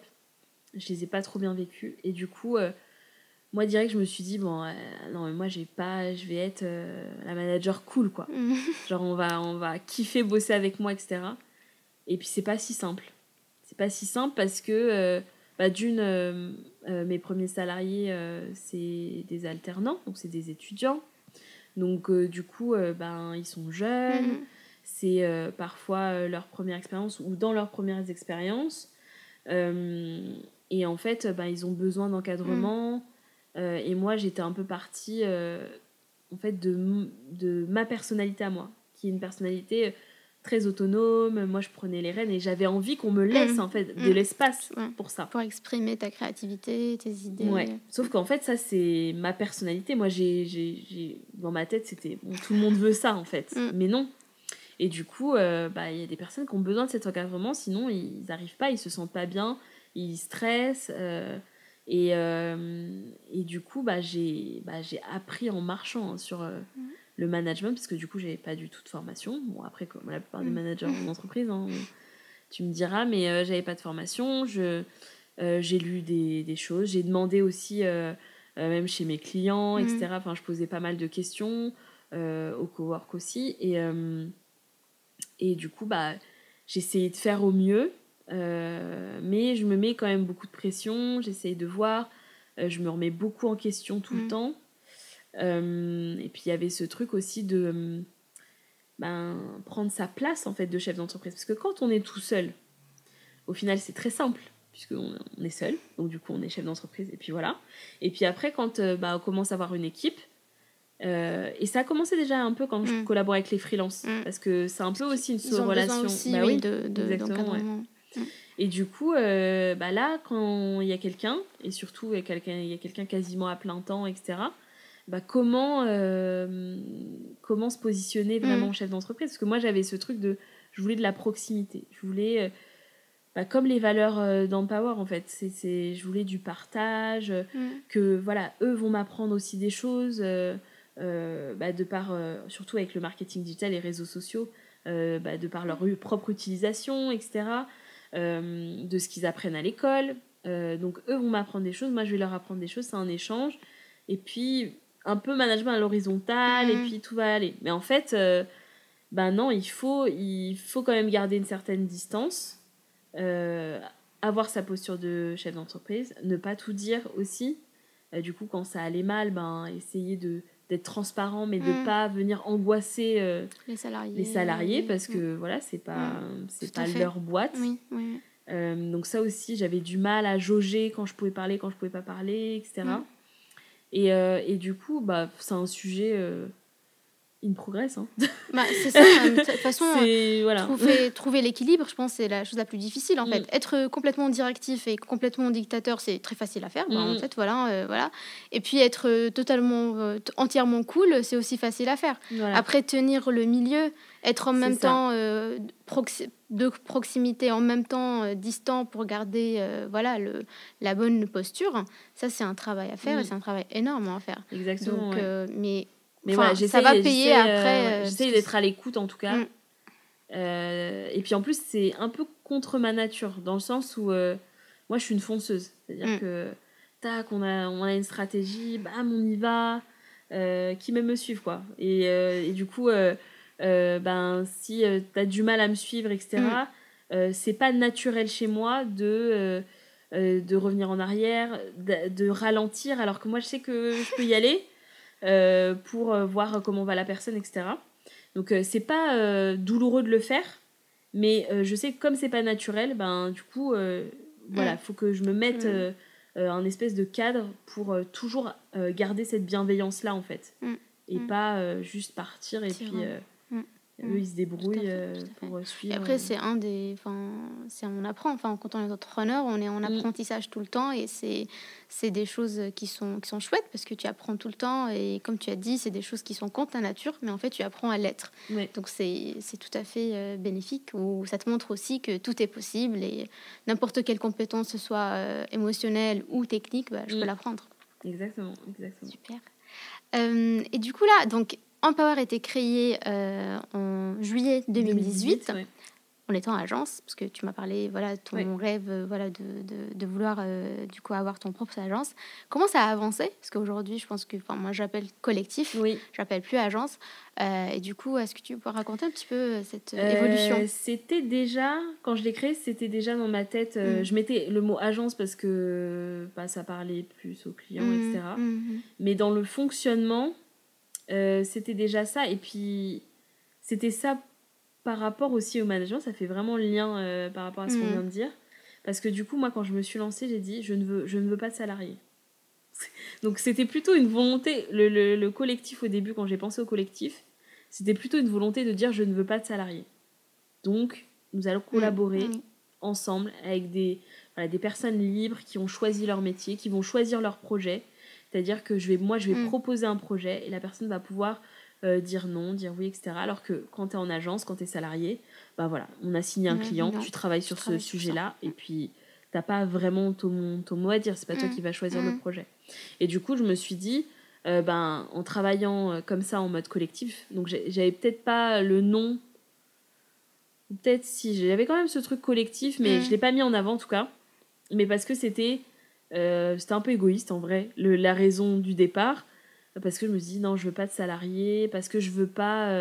Je les ai pas trop bien vécues. Et du coup, moi, direct, je me suis dit, non, mais moi, je vais être la manager cool, quoi. Genre, on va kiffer bosser avec moi, etc. Et puis, c'est pas si simple. C'est pas si simple parce que, mes premiers salariés, c'est des alternants, donc c'est des étudiants. Donc, du coup, ils sont jeunes. C'est parfois leur première expérience ou dans leurs premières expériences. Et en fait, ils ont besoin d'encadrement. Et moi, j'étais un peu partie, en fait, de ma personnalité à moi, qui est une personnalité... très autonome, moi je prenais les rênes et j'avais envie qu'on me laisse en fait de l'espace pour ça. Pour exprimer ta créativité, tes idées. Ouais. Sauf qu'en fait ça c'est ma personnalité. Moi j'ai dans ma tête c'était tout le monde veut ça en fait, mais non. Et du coup il y a des personnes qui ont besoin de cet encadrement, sinon ils n'arrivent pas, ils se sentent pas bien, ils stressent. Et du coup, j'ai appris en marchant sur le management, parce que du coup, j'avais pas du tout de formation. Bon, après, comme la plupart des managers en entreprise, hein, tu me diras, mais j'avais pas de formation. J'ai lu des choses. J'ai demandé aussi, même chez mes clients, etc. Enfin, je posais pas mal de questions au cowork aussi. Et du coup, j'essayais de faire au mieux. Mais je me mets quand même beaucoup de pression, j'essaye de voir, je me remets beaucoup en question tout le temps. Et puis il y avait ce truc aussi de prendre sa place en fait de chef d'entreprise, parce que quand on est tout seul, au final c'est très simple puisqu'on est seul, donc du coup on est chef d'entreprise et puis voilà. Et puis après quand on commence à avoir une équipe, et ça a commencé déjà un peu quand je collaborais avec les freelances, parce que c'est un peu aussi une relation aussi, d'encadrement. Et du coup, là, quand il y a quelqu'un, et surtout il y a quelqu'un quasiment à plein temps, etc., comment se positionner vraiment en chef d'entreprise ? Parce que moi, j'avais ce truc je voulais de la proximité. Je voulais, comme les valeurs d'Empower, en fait, je voulais du partage, que, voilà, eux vont m'apprendre aussi des choses, de par, surtout avec le marketing digital et les réseaux sociaux, de par leur propre utilisation, etc., de ce qu'ils apprennent à l'école, donc eux vont m'apprendre des choses, moi je vais leur apprendre des choses, c'est un échange, et puis un peu management à l'horizontale, et puis tout va aller. Mais en fait, non, il faut quand même garder une certaine distance, avoir sa posture de chef d'entreprise, ne pas tout dire aussi, du coup quand ça allait mal, essayer d'être transparent, mais de ne pas venir angoisser les salariés parce que voilà, c'est pas leur boîte. Oui. Donc ça aussi, j'avais du mal à jauger quand je pouvais parler, quand je ne pouvais pas parler, etc. Et du coup, c'est un sujet in progress. Hein. C'est ça, de toute façon, voilà. Trouver l'équilibre, je pense, c'est la chose la plus difficile. En fait. Être complètement directif et complètement dictateur, c'est très facile à faire. En fait, voilà. Et puis, être totalement, entièrement cool, c'est aussi facile à faire. Voilà. Après, tenir le milieu, être en même temps de proximité, en même temps distant pour garder la bonne posture, ça, c'est un travail à faire et c'est un travail énorme à faire. Exactement. Donc, mais enfin, ouais, ça va payer après. J'essaie d'être à l'écoute en tout cas. Et puis en plus, c'est un peu contre ma nature, dans le sens où moi je suis une fonceuse. C'est-à-dire que, tac, on a une stratégie, bam, on y va. Qui même me suivre quoi. Et du coup, si t'as du mal à me suivre, etc., c'est pas naturel chez moi de revenir en arrière, de ralentir, alors que moi je sais que je peux y aller. Pour voir comment va la personne, etc. Donc c'est pas douloureux de le faire, mais je sais que comme c'est pas naturel, du coup voilà, faut que je me mette un espèce de cadre pour toujours garder cette bienveillance là en fait, et pas juste partir et puis eux ils se débrouillent pour suivre. Et après c'est on apprend, quand on est entrepreneur, on est en apprentissage tout le temps, et c'est des choses qui sont chouettes parce que tu apprends tout le temps, et comme tu as dit, c'est des choses qui sont contre ta nature, mais en fait tu apprends à l'être. Ouais. Donc c'est tout à fait bénéfique, où ça te montre aussi que tout est possible, et n'importe quelle compétence, ce soit émotionnelle ou technique, je peux l'apprendre. Exactement. Super. Et du coup là, donc Empower a été créé en juillet 2018, en étant agence, parce que tu m'as parlé, voilà, ton rêve, voilà, de vouloir du coup avoir ton propre agence. Comment ça a avancé ? Parce qu'aujourd'hui, je pense que, moi, j'appelle collectif, j'appelle plus agence. Et du coup, est-ce que tu peux raconter un petit peu cette évolution ? C'était déjà, quand je l'ai créé, c'était déjà dans ma tête. Je mettais le mot agence parce que ça parlait plus aux clients, etc. Mais dans le fonctionnement, c'était déjà ça, et puis c'était ça par rapport aussi au management, ça fait vraiment le lien par rapport à ce qu'on vient de dire, parce que du coup moi quand je me suis lancée, j'ai dit je ne veux pas de salariés. Donc c'était plutôt une volonté, le collectif au début, quand j'ai pensé au collectif, c'était plutôt une volonté de dire je ne veux pas de salariés, donc nous allons collaborer ensemble avec des personnes libres qui ont choisi leur métier, qui vont choisir leur projet. C'est-à-dire que je vais proposer un projet et la personne va pouvoir dire non, dire oui, etc. Alors que quand tu es en agence, quand tu es salarié, voilà, on a signé un client, tu travailles sur ce sujet-là et puis t'as pas vraiment ton mot à dire, c'est pas toi qui vas choisir le projet. Et du coup, je me suis dit, en travaillant comme ça en mode collectif, donc j'avais peut-être pas le nom, peut-être si, j'avais quand même ce truc collectif, mais je l'ai pas mis en avant en tout cas, mais parce que c'était un peu égoïste en vrai, la raison du départ, parce que je me suis dit non, je veux pas de salariés, parce que je veux pas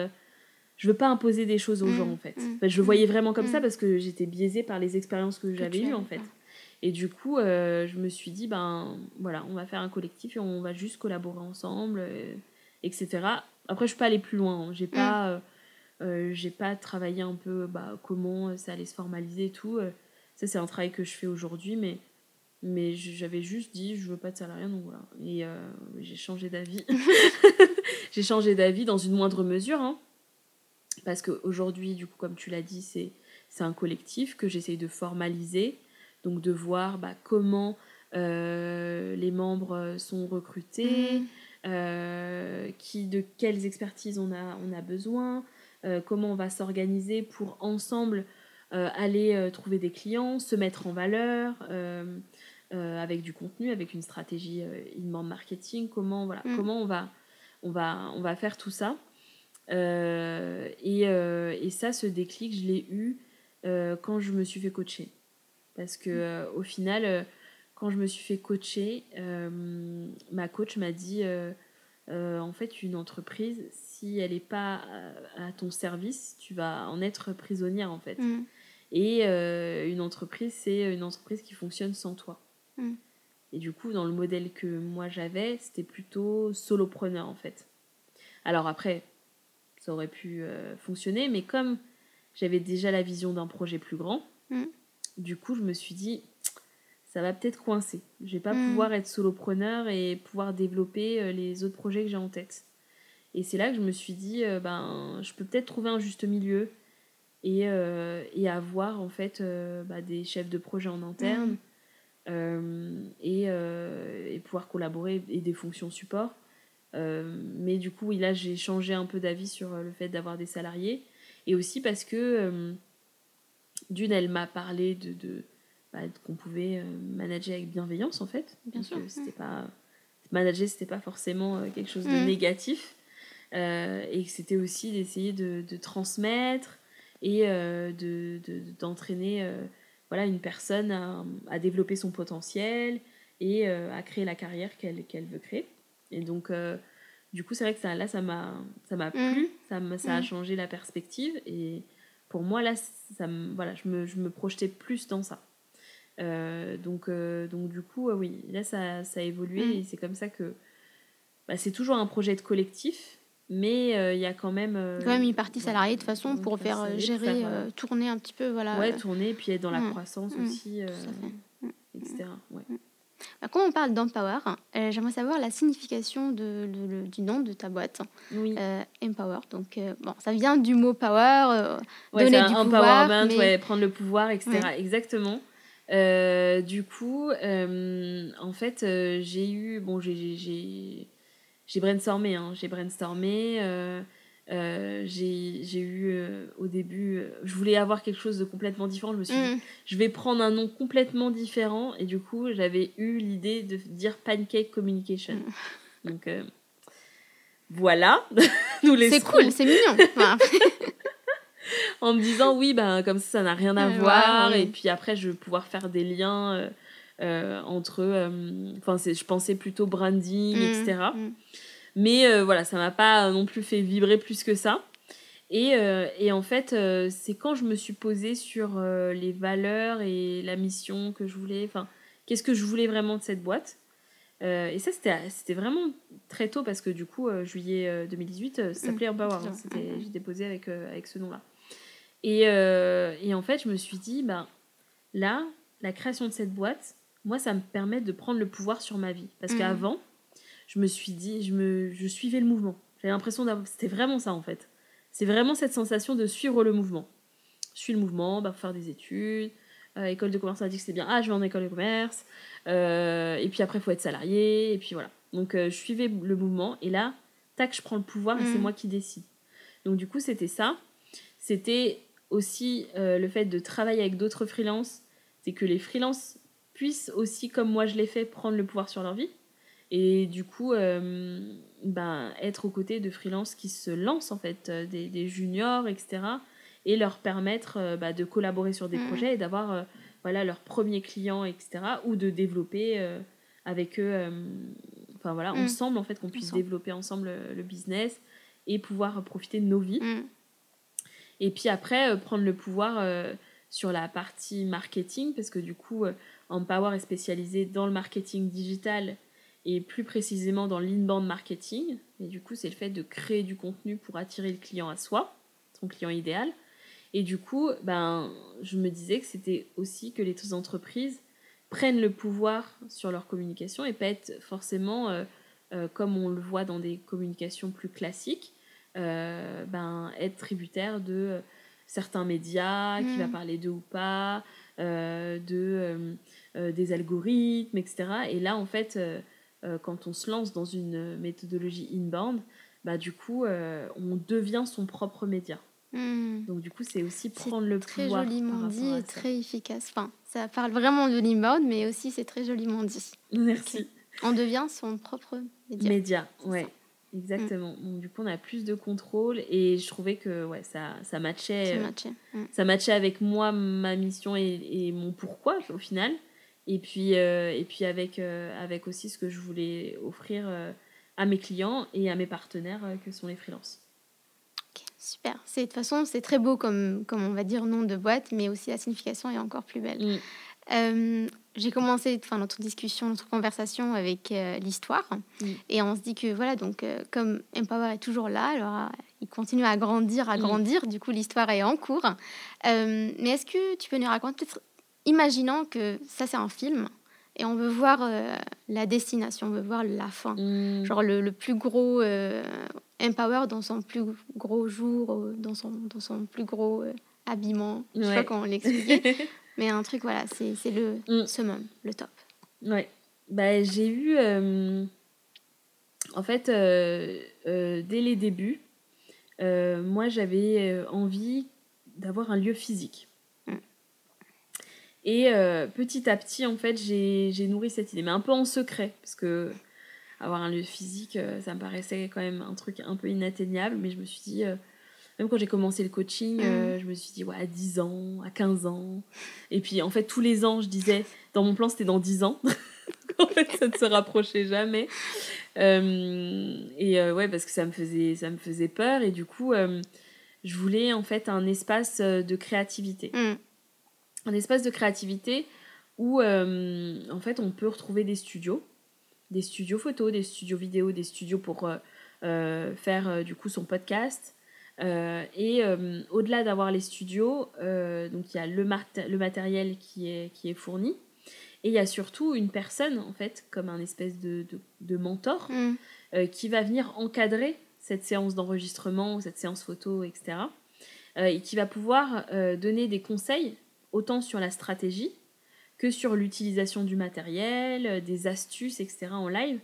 imposer des choses aux gens en fait. Enfin, je voyais vraiment comme ça parce que j'étais biaisée par les expériences que j'avais eues en fait. Et du coup, je me suis dit voilà, on va faire un collectif et on va juste collaborer ensemble, etc. Après, je suis pas allée plus loin, hein. J'ai pas travaillé un peu comment ça allait se formaliser et tout. Ça, c'est un travail que je fais aujourd'hui, mais j'avais juste dit je veux pas de salarié, donc voilà. Et j'ai changé d'avis. J'ai changé d'avis dans une moindre mesure, hein. Parce qu'aujourd'hui, du coup, comme tu l'as dit, c'est un collectif que j'essaye de formaliser, donc de voir comment les membres sont recrutés, de quelles expertises on a besoin, comment on va s'organiser pour ensemble aller trouver des clients, se mettre en valeur avec du contenu, avec une stratégie inbound marketing, comment on va faire tout ça. Et ça, ce déclic, je l'ai eu quand je me suis fait coacher, parce que au final, quand je me suis fait coacher, ma coach m'a dit en fait, une entreprise, si elle n'est pas à ton service, tu vas en être prisonnière en fait. Et une entreprise, c'est une entreprise qui fonctionne sans toi. Et du coup, dans le modèle que moi j'avais, c'était plutôt solopreneur en fait. Alors après, ça aurait pu fonctionner, mais comme j'avais déjà la vision d'un projet plus grand, du coup, je me suis dit, ça va peut-être coincer. Je vais pas pouvoir être solopreneur et pouvoir développer les autres projets que j'ai en tête. Et c'est là que je me suis dit, je peux peut-être trouver un juste milieu et avoir en fait des chefs de projet en interne et pouvoir collaborer et des fonctions support. Mais du coup, là, j'ai changé un peu d'avis sur le fait d'avoir des salariés, et aussi parce que d'une, elle m'a parlé qu'on pouvait manager avec bienveillance en fait. Bien sûr. C'était pas manager, c'était pas forcément quelque chose de négatif, et que c'était aussi d'essayer de transmettre et d'entraîner une personne à développer son potentiel et à créer la carrière qu'elle veut créer. Et donc, du coup, c'est vrai que ça m'a plu, ça a changé la perspective. Et pour moi, là, je me projetais plus dans ça. Donc du coup, oui, là, ça a évolué. Et c'est comme ça que c'est toujours un projet de collectif, mais il y a quand même... une partie salariée, de façon, pour faire gérer, tourner un petit peu, voilà. Ouais, tourner, et puis être dans la croissance aussi, etc. Ouais. Quand on parle d'Empower, j'aimerais savoir la signification du nom de ta boîte. Oui. Empower. Donc, ça vient du mot power, donner du pouvoir. Empowerment, prendre le pouvoir, etc. Ouais. Exactement. Du coup, en fait, j'ai eu... j'ai brainstormé. J'ai eu au début, je voulais avoir quelque chose de complètement différent. Je me suis dit, je vais prendre un nom complètement différent, et du coup j'avais eu l'idée de dire Pancake Communication. Donc voilà. Nous les c'est cool, c'est mignon. En me disant oui, comme ça n'a rien à voir. Ouais. Et puis après, je vais pouvoir faire des liens entre je pensais plutôt branding, etc. Mais voilà, ça m'a pas non plus fait vibrer plus que ça. Et en fait, c'est quand je me suis posée sur les valeurs et la mission que je voulais, qu'est-ce que je voulais vraiment de cette boîte. Et ça, c'était vraiment très tôt, parce que du coup, juillet 2018, ça s'appelait Empower. J'ai déposé avec ce nom-là. Et en fait, je me suis dit, là, la création de cette boîte, moi, ça me permet de prendre le pouvoir sur ma vie. Parce qu'avant, je me suis dit, je suivais le mouvement. J'avais l'impression c'était vraiment ça en fait. C'est vraiment cette sensation de suivre le mouvement. Je suis le mouvement, faut faire des études, école de commerce, on a dit que c'est bien, je vais en école de commerce, et puis après, il faut être salarié, et puis voilà. Donc, je suivais le mouvement, et là, tac, je prends le pouvoir, et c'est moi qui décide. Donc, du coup, c'était ça. C'était aussi le fait de travailler avec d'autres freelances. C'est que les freelances puissent aussi, comme moi je l'ai fait, prendre le pouvoir sur leur vie et du coup être aux côtés de freelances qui se lancent en fait, des juniors, etc. et leur permettre de collaborer sur des projets et d'avoir leur premier client, etc. ou de développer avec eux ensemble en fait, qu'on puisse développer ensemble le business et pouvoir profiter de nos vies. Et puis après prendre le pouvoir sur la partie marketing, parce que du coup Empower est spécialisé dans le marketing digital et plus précisément dans l'inbound marketing, et du coup c'est le fait de créer du contenu pour attirer le client à soi, son client idéal. Et du coup je me disais que c'était aussi que les entreprises prennent le pouvoir sur leur communication et pas être forcément comme on le voit dans des communications plus classiques, être tributaire de certains médias, qui va parler d'eux ou pas, des algorithmes, etc. Et là, en fait, quand on se lance dans une méthodologie inbound, on devient son propre média. Donc du coup, c'est aussi prendre le pouvoir. C'est très joliment dit et très efficace. Enfin, ça parle vraiment de l'inbound, mais aussi c'est très joliment dit. Merci. Okay. On devient son propre média. Média, ouais. Exactement. Donc du coup, on a plus de contrôle et je trouvais que ça matchait. Ça matchait avec moi, ma mission et mon pourquoi au final. Et puis avec aussi ce que je voulais offrir à mes clients et à mes partenaires que sont les freelances. Ok, super. De toute façon, c'est très beau comme on va dire nom de boîte, mais aussi la signification est encore plus belle. J'ai commencé notre conversation avec l'histoire et on se dit que comme Empower est toujours là, alors il continue à grandir, du coup l'histoire est en cours, mais est-ce que tu peux nous raconter, peut-être imaginant que ça c'est un film et on veut voir la destination, on veut voir la fin, genre le plus gros Empower dans son plus gros jour, dans son plus gros habillement, je sais pas comment l'expliquer. Mais un truc, c'est le summum, le top. Ouais. J'ai eu... en fait, dès les débuts, moi, j'avais envie d'avoir un lieu physique. Et petit à petit, en fait, j'ai nourri cette idée. Mais un peu en secret, parce que avoir un lieu physique, ça me paraissait quand même un truc un peu inatteignable. Mais je me suis dit... Même quand j'ai commencé le coaching, je me suis dit, à 10 ans, à 15 ans. Et puis, en fait, tous les ans, je disais, dans mon plan, c'était dans 10 ans. En fait, ça ne se rapprochait jamais. Parce que ça me faisait peur. Et du coup, je voulais, en fait, un espace de créativité. Un espace de créativité où, en fait, on peut retrouver des studios. Des studios photos, des studios vidéo, des studios pour faire, du coup, son podcast. Au-delà d'avoir les studios, donc il y a le matériel qui est fourni, et il y a surtout une personne en fait comme un espèce de mentor qui va venir encadrer cette séance d'enregistrement ou cette séance photo, etc. Et qui va pouvoir donner des conseils autant sur la stratégie que sur l'utilisation du matériel, des astuces, etc. en live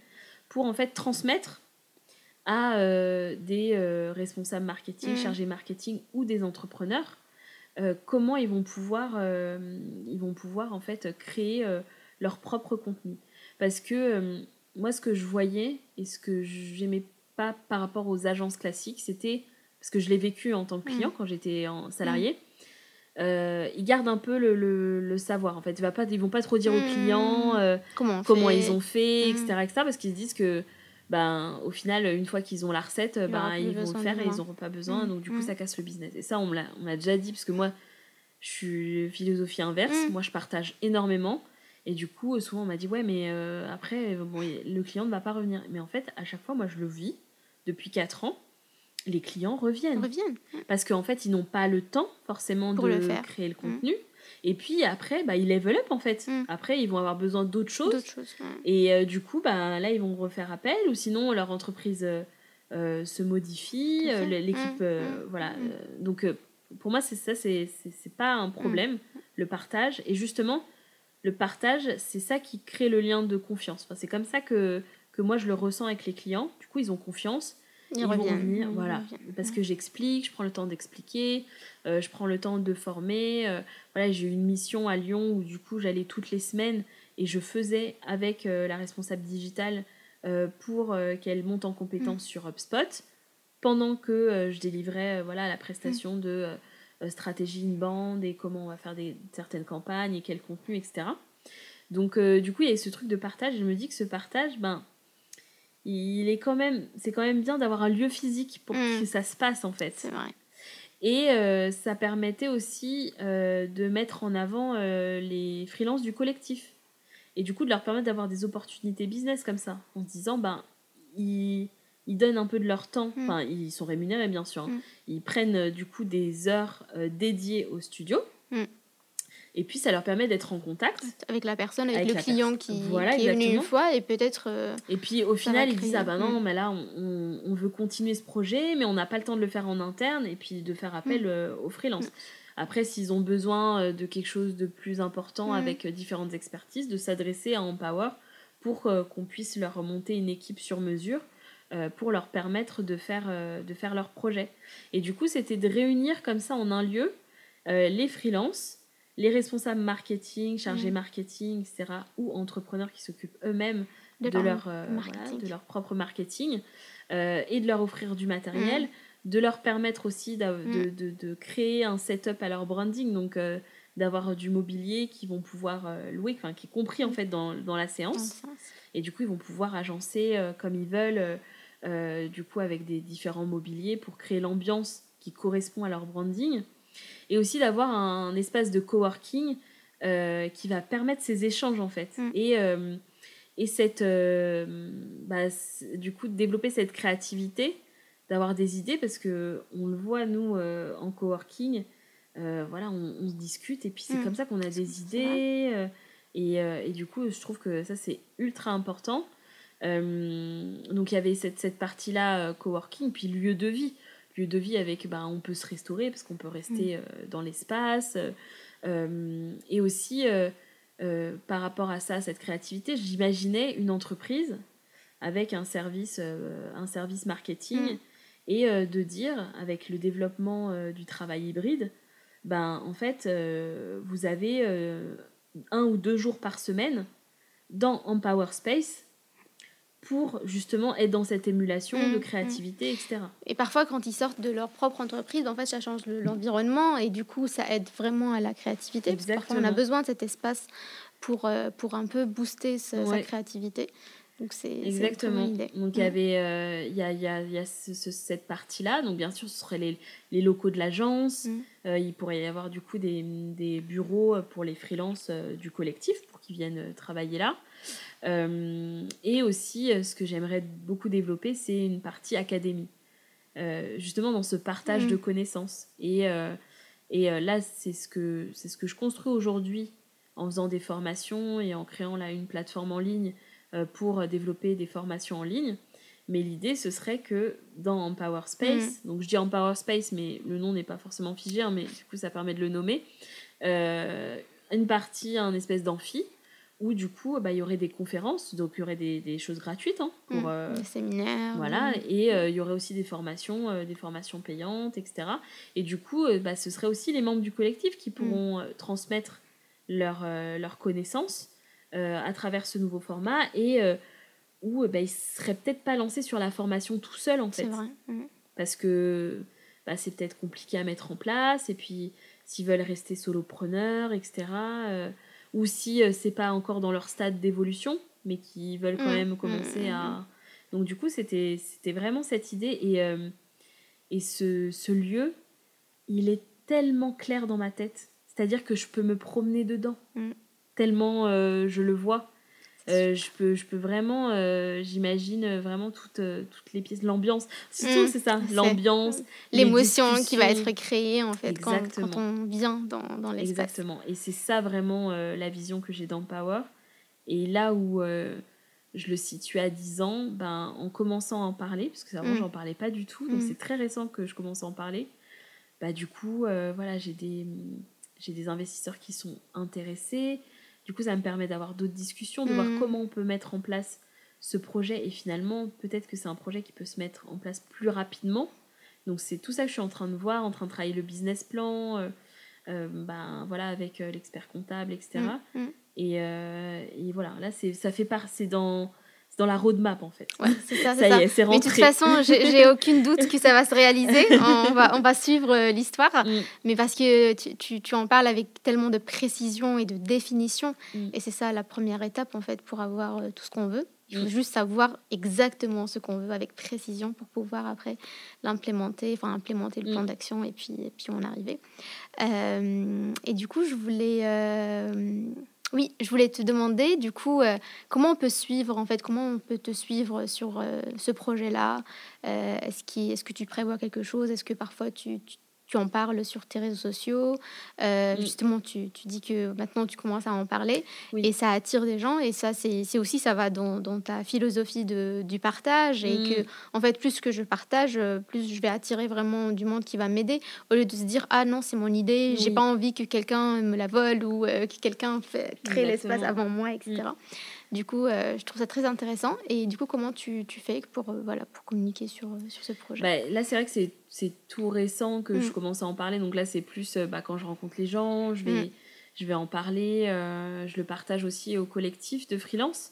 pour en fait transmettre à des responsables marketing, chargés marketing ou des entrepreneurs, comment ils vont pouvoir en fait créer leur propre contenu. Parce que moi, ce que je voyais et ce que j'aimais pas par rapport aux agences classiques, c'était, parce que je l'ai vécu en tant que client quand j'étais en salarié, ils gardent un peu le savoir. En fait, ils vont pas trop dire aux clients comment ils ont fait, etc., parce qu'ils se disent que au final, une fois qu'ils ont la recette, ils vont le faire et ils n'auront pas besoin. Donc, du coup, ça casse le business. Et ça, on me l'a déjà dit, parce que moi, je suis philosophie inverse. Moi, je partage énormément. Et du coup, souvent, on m'a dit, ouais, mais après, le client ne va pas revenir. Mais en fait, à chaque fois, moi, je le vis. Depuis 4 ans, les clients reviennent. Parce qu'en fait, ils n'ont pas le temps, forcément, créer le contenu. Et puis après, ils level up en fait. Après, ils vont avoir besoin d'autres choses. Et du coup, là, ils vont refaire appel, ou sinon leur entreprise se modifie, l'équipe, voilà. Donc, pour moi, c'est ça, c'est pas un problème, le partage. Et justement, le partage, c'est ça qui crée le lien de confiance. Enfin, c'est comme ça que moi, je le ressens avec les clients. Du coup, ils ont confiance. Ils vont revenir, voilà, parce que j'explique, je prends le temps d'expliquer, je prends le temps de former. J'ai eu une mission à Lyon où du coup j'allais toutes les semaines et je faisais avec la responsable digitale pour qu'elle monte en compétence sur HubSpot pendant que je délivrais la prestation de stratégie in-band et comment on va faire certaines campagnes et quel contenu, etc. Donc du coup il y a ce truc de partage, et je me dis que ce partage, c'est quand même bien d'avoir un lieu physique pour que ça se passe en fait. C'est vrai. Et ça permettait aussi de mettre en avant les freelances du collectif. Et du coup, de leur permettre d'avoir des opportunités business comme ça. En se disant, ils donnent un peu de leur temps. Enfin, ils sont rémunérés, bien sûr. Hein. Ils prennent du coup des heures dédiées au studio. Et puis, ça leur permet d'être en contact. Avec la personne, avec le client qui est venu une fois. Et peut-être... et puis, au final, ils disent, mais là, on veut continuer ce projet, mais on n'a pas le temps de le faire en interne. Et puis, de faire appel aux freelances. Après, s'ils ont besoin de quelque chose de plus important avec différentes expertises, de s'adresser à Empower pour qu'on puisse leur monter une équipe sur mesure pour leur permettre de faire leur projet. Et du coup, c'était de réunir comme ça en un lieu les freelances, les responsables marketing, chargés marketing, etc. ou entrepreneurs qui s'occupent eux-mêmes de leur propre marketing et de leur offrir du matériel. De leur permettre aussi de créer un setup à leur branding, donc d'avoir du mobilier qu'ils vont pouvoir louer, qui est compris en fait dans la séance. Et du coup, ils vont pouvoir agencer comme ils veulent, du coup avec des différents mobiliers pour créer l'ambiance qui correspond à leur branding. Et aussi d'avoir un espace de coworking qui va permettre ces échanges en fait. Et cette, du coup, de développer cette créativité, d'avoir des idées, parce que on le voit nous en coworking, on se discute et puis c'est comme ça qu'on a des idées et du coup je trouve que ça c'est ultra important. Donc il y avait cette partie là coworking, puis lieu de vie avec on peut se restaurer parce qu'on peut rester dans l'espace et aussi par rapport à ça, cette créativité, j'imaginais une entreprise avec un service marketing. Et de dire, avec le développement du travail hybride, en fait, vous avez 1 ou 2 jours par semaine dans Empower Space pour justement être dans cette émulation de créativité, etc. Et parfois, quand ils sortent de leur propre entreprise, en fait, ça change l'environnement et du coup, ça aide vraiment à la créativité. Exactement. Parce que parfois, on a besoin de cet espace pour un peu booster sa créativité. Donc exactement. C'est une idée. Donc il y avait il y a cette partie-là. Donc bien sûr, ce seraient les locaux de l'agence. Il pourrait y avoir du coup des bureaux pour les freelances du collectif pour qu'ils viennent travailler là. Et aussi, ce que j'aimerais beaucoup développer, c'est une partie académie. Justement dans ce partage de connaissances. Et là, c'est ce que je construis aujourd'hui en faisant des formations et en créant là une plateforme en ligne pour développer des formations en ligne. Mais l'idée, ce serait que dans Empower Space, donc je dis Empower Space, mais le nom n'est pas forcément figé, mais du coup, ça permet de le nommer, une partie, un espèce d'amphi, où du coup, il y aurait des conférences, donc il y aurait des choses gratuites. Pour, des séminaires. Voilà, et il y aurait aussi des formations payantes, etc. Et du coup, ce serait aussi les membres du collectif qui pourront transmettre leurs connaissances à travers ce nouveau format et où ils ne seraient peut-être pas lancés sur la formation tout seul en fait. C'est vrai. Parce que c'est peut-être compliqué à mettre en place et puis s'ils veulent rester solopreneurs, etc. Ou si ce n'est pas encore dans leur stade d'évolution mais qu'ils veulent quand même commencer à... Donc du coup c'était vraiment cette idée et ce lieu, il est tellement clair dans ma tête. C'est-à-dire que je peux me promener dedans. Tellement je le vois, je peux vraiment, j'imagine vraiment toutes les pièces, l'ambiance, surtout c'est ça, l'ambiance, l'émotion qui va être créée en fait quand on vient dans l'espace. Exactement, et c'est ça vraiment la vision que j'ai d'Empower, et là où je le situe à 10 ans, en commençant à en parler, parce que avant j'en parlais pas du tout, donc c'est très récent que je commence à en parler, du coup j'ai des investisseurs qui sont intéressés. Du coup, ça me permet d'avoir d'autres discussions, de voir comment on peut mettre en place ce projet. Et finalement, peut-être que c'est un projet qui peut se mettre en place plus rapidement. Donc, c'est tout ça que je suis en train de voir, en train de travailler le business plan, avec l'expert comptable, etc. Et voilà, là, c'est dans la roadmap, en fait. Ouais, c'est ça, c'est ça. Ça y est, c'est rentré. Mais de toute façon, j'ai aucun doute que ça va se réaliser. On va suivre l'histoire. Mm. Mais parce que tu en parles avec tellement de précision et de définition. Mm. Et c'est ça, la première étape, en fait, pour avoir tout ce qu'on veut. Il faut juste savoir exactement ce qu'on veut avec précision pour pouvoir après l'implémenter, enfin implémenter le plan d'action et puis on arrivait. Et du coup, je voulais te demander du coup comment on peut te suivre sur ce projet-là. Est-ce que tu prévois quelque chose? Est-ce que parfois tu en parles sur tes réseaux sociaux, justement, tu dis que maintenant, tu commences à en parler, et ça attire des gens, et ça, c'est aussi, ça va dans ta philosophie du partage, et que, en fait, plus que je partage, plus je vais attirer vraiment du monde qui va m'aider, au lieu de se dire, ah non, c'est mon idée, j'ai pas envie que quelqu'un me la vole, ou que quelqu'un crée l'espace avant moi, etc. Du coup, je trouve ça très intéressant. Et du coup, comment tu fais pour communiquer sur ce projet? Là, c'est vrai que c'est tout récent que je commence à en parler. Donc là, c'est plus quand je rencontre les gens, je vais en parler. Je le partage aussi au collectif de freelance.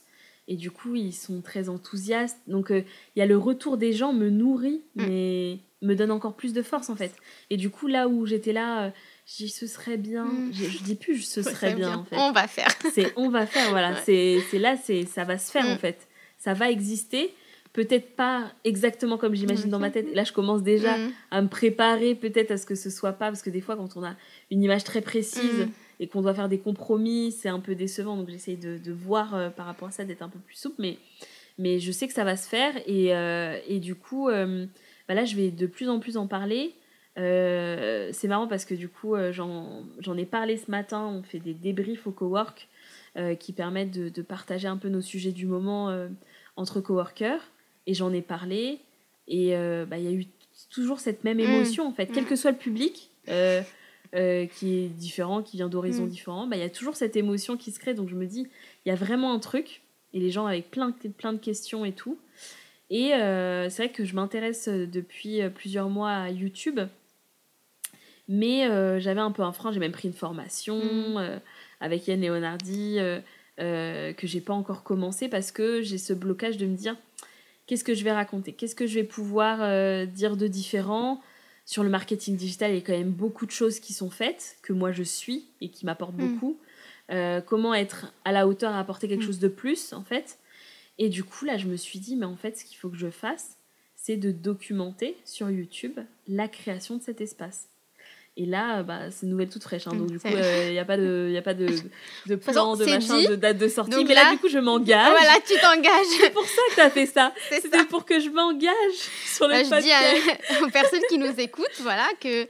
Et du coup, ils sont très enthousiastes. Donc, il y a le retour des gens me nourrit, mais me donne encore plus de force, en fait. Et du coup, là où j'étais là... je dis ce serait bien, je dis plus ce serait bien en fait. On va faire. On va faire, voilà, ouais. c'est là, ça va se faire en fait. Ça va exister, peut-être pas exactement comme j'imagine dans ma tête. Et là, je commence déjà à me préparer peut-être à ce que ce soit pas, parce que des fois, quand on a une image très précise et qu'on doit faire des compromis, c'est un peu décevant. Donc, j'essaye de voir par rapport à ça, d'être un peu plus souple, mais je sais que ça va se faire. Et du coup, là, je vais de plus en plus en parler. C'est marrant parce que du coup j'en ai parlé ce matin, on fait des débriefs au cowork qui permettent de partager un peu nos sujets du moment entre coworkers, et j'en ai parlé et y a eu toujours cette même émotion en fait, quel que soit le public qui est différent, qui vient d'horizons différents, y a toujours cette émotion qui se crée, donc je me dis il y a vraiment un truc, et les gens avec plein de questions et tout, et c'est vrai que je m'intéresse depuis plusieurs mois à YouTube. Mais j'avais un peu un frein, j'ai même pris une formation avec Yann Léonardi que j'ai pas encore commencé parce que j'ai ce blocage de me dire qu'est-ce que je vais raconter, qu'est-ce que je vais pouvoir dire de différent. Sur le marketing digital, il y a quand même beaucoup de choses qui sont faites, que moi je suis et qui m'apportent beaucoup. Comment être à la hauteur, apporter quelque chose de plus en fait. Et du coup là je me suis dit mais en fait ce qu'il faut que je fasse c'est de documenter sur YouTube la création de cet espace. Et là, c'est une nouvelle toute fraîche. Donc, du coup, il n'y a pas de plan, de machin, de date de sortie. Donc mais là, du coup, je m'engage. Voilà, tu t'engages. C'est pour ça que tu as fait ça. C'était pour que je m'engage sur le podcast. Je dis aux personnes qui nous écoutent, voilà, que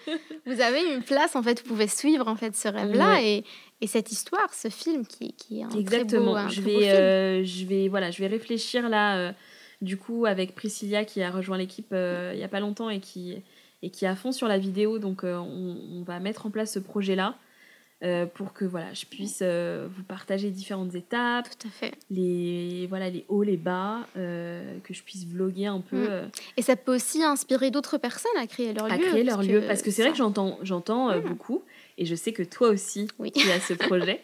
vous avez une place, en fait, vous pouvez suivre, en fait, ce rêve-là. Ouais. Et cette histoire, ce film qui est un très beau film. Je vais réfléchir, là, du coup, avec Priscilla, qui a rejoint l'équipe il n'y a pas longtemps et qui est à fond sur la vidéo, donc on va mettre en place ce projet-là pour que je puisse vous partager différentes étapes, tout à fait. Les hauts, les bas, que je puisse vloguer un peu. Et ça peut aussi inspirer d'autres personnes à créer leur lieu. Parce que c'est vrai que j'entends beaucoup, et je sais que toi aussi, tu as ce projet.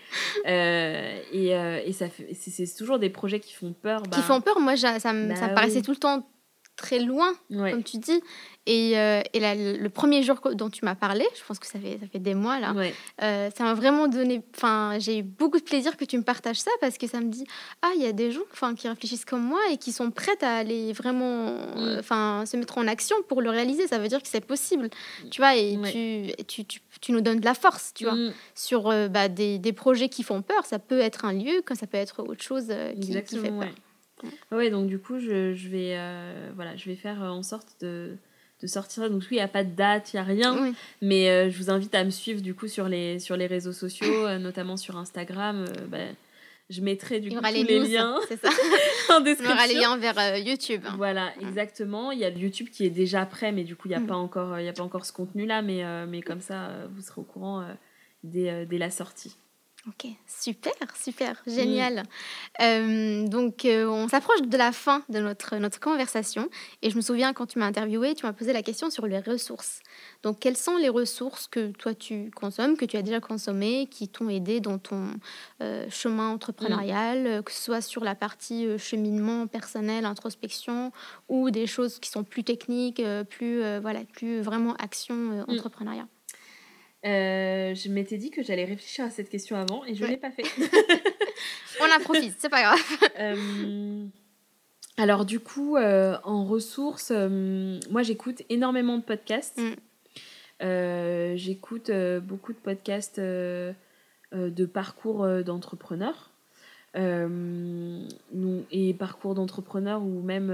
Et ça fait, c'est toujours des projets qui font peur. Qui font peur, moi ça me paraissait tout le temps très loin, comme tu dis. Et là, le premier jour dont tu m'as parlé, je pense que ça fait des mois là, ça m'a vraiment donné, j'ai eu beaucoup de plaisir que tu me partages ça, parce que ça me dit il y a des gens qui réfléchissent comme moi et qui sont prêtes à aller vraiment se mettre en action pour le réaliser. Ça veut dire que c'est possible, tu vois, et tu nous donnes de la force, tu vois, sur des projets qui font peur. Ça peut être un lieu, comme ça peut être autre chose qui fait peur. Ouais, donc du coup je vais je vais faire en sorte de sortir. Donc il n'y a pas de date, il n'y a rien, mais je vous invite à me suivre du coup sur les réseaux sociaux, notamment sur Instagram. Je mettrai du coup tous les liens en description. Il y aura les liens vers YouTube. Voilà, exactement. Il y a le YouTube qui est déjà prêt, mais du coup il n'y a pas encore ce contenu là, mais comme ça vous serez au courant dès la sortie. Ok, super, génial. Donc, on s'approche de la fin de notre conversation. Et je me souviens, quand tu m'as interviewée, tu m'as posé la question sur les ressources. Donc, quelles sont les ressources que toi, tu consommes, que tu as déjà consommées, qui t'ont aidé dans ton chemin entrepreneurial, que ce soit sur la partie cheminement personnel, introspection, ou des choses qui sont plus techniques, plus vraiment action entrepreneuriat. Je m'étais dit que j'allais réfléchir à cette question avant et je ne l'ai pas fait. On improvise, c'est pas grave. Alors du coup, en ressources, moi j'écoute énormément de podcasts. J'écoute beaucoup de podcasts de parcours d'entrepreneurs. Et parcours d'entrepreneurs ou même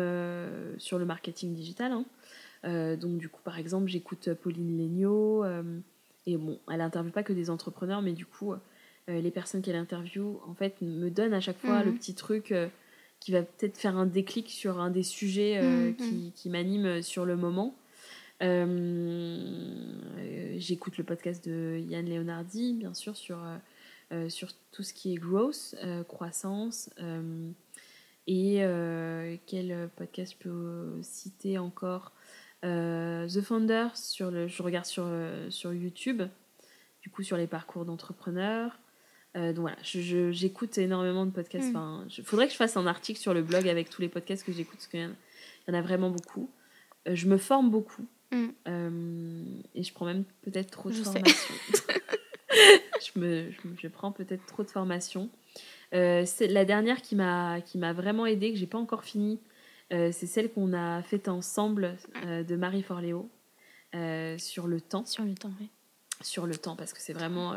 sur le marketing digital. Donc du coup, par exemple, j'écoute Pauline Laigneau. Et bon, elle n'interviewe pas que des entrepreneurs, mais du coup, les personnes qu'elle interviewe, en fait, me donnent à chaque fois le petit truc qui va peut-être faire un déclic sur un des sujets qui m'anime sur le moment. J'écoute le podcast de Yann Léonardi, bien sûr, sur tout ce qui est growth, croissance. Quel podcast je peux citer encore ? The Founder, je regarde sur YouTube, du coup sur les parcours d'entrepreneurs. Donc voilà, j'écoute énormément de podcasts. Faudrait que je fasse un article sur le blog avec tous les podcasts que j'écoute, parce qu'il y en a vraiment beaucoup. Je me forme beaucoup et je prends même peut-être trop de formations. Je prends peut-être trop de formations. C'est la dernière qui m'a vraiment aidée, que j'ai pas encore finie. C'est celle qu'on a faite ensemble de Marie Forléo sur le temps. Sur le temps, oui. Sur le temps, parce que c'est vraiment...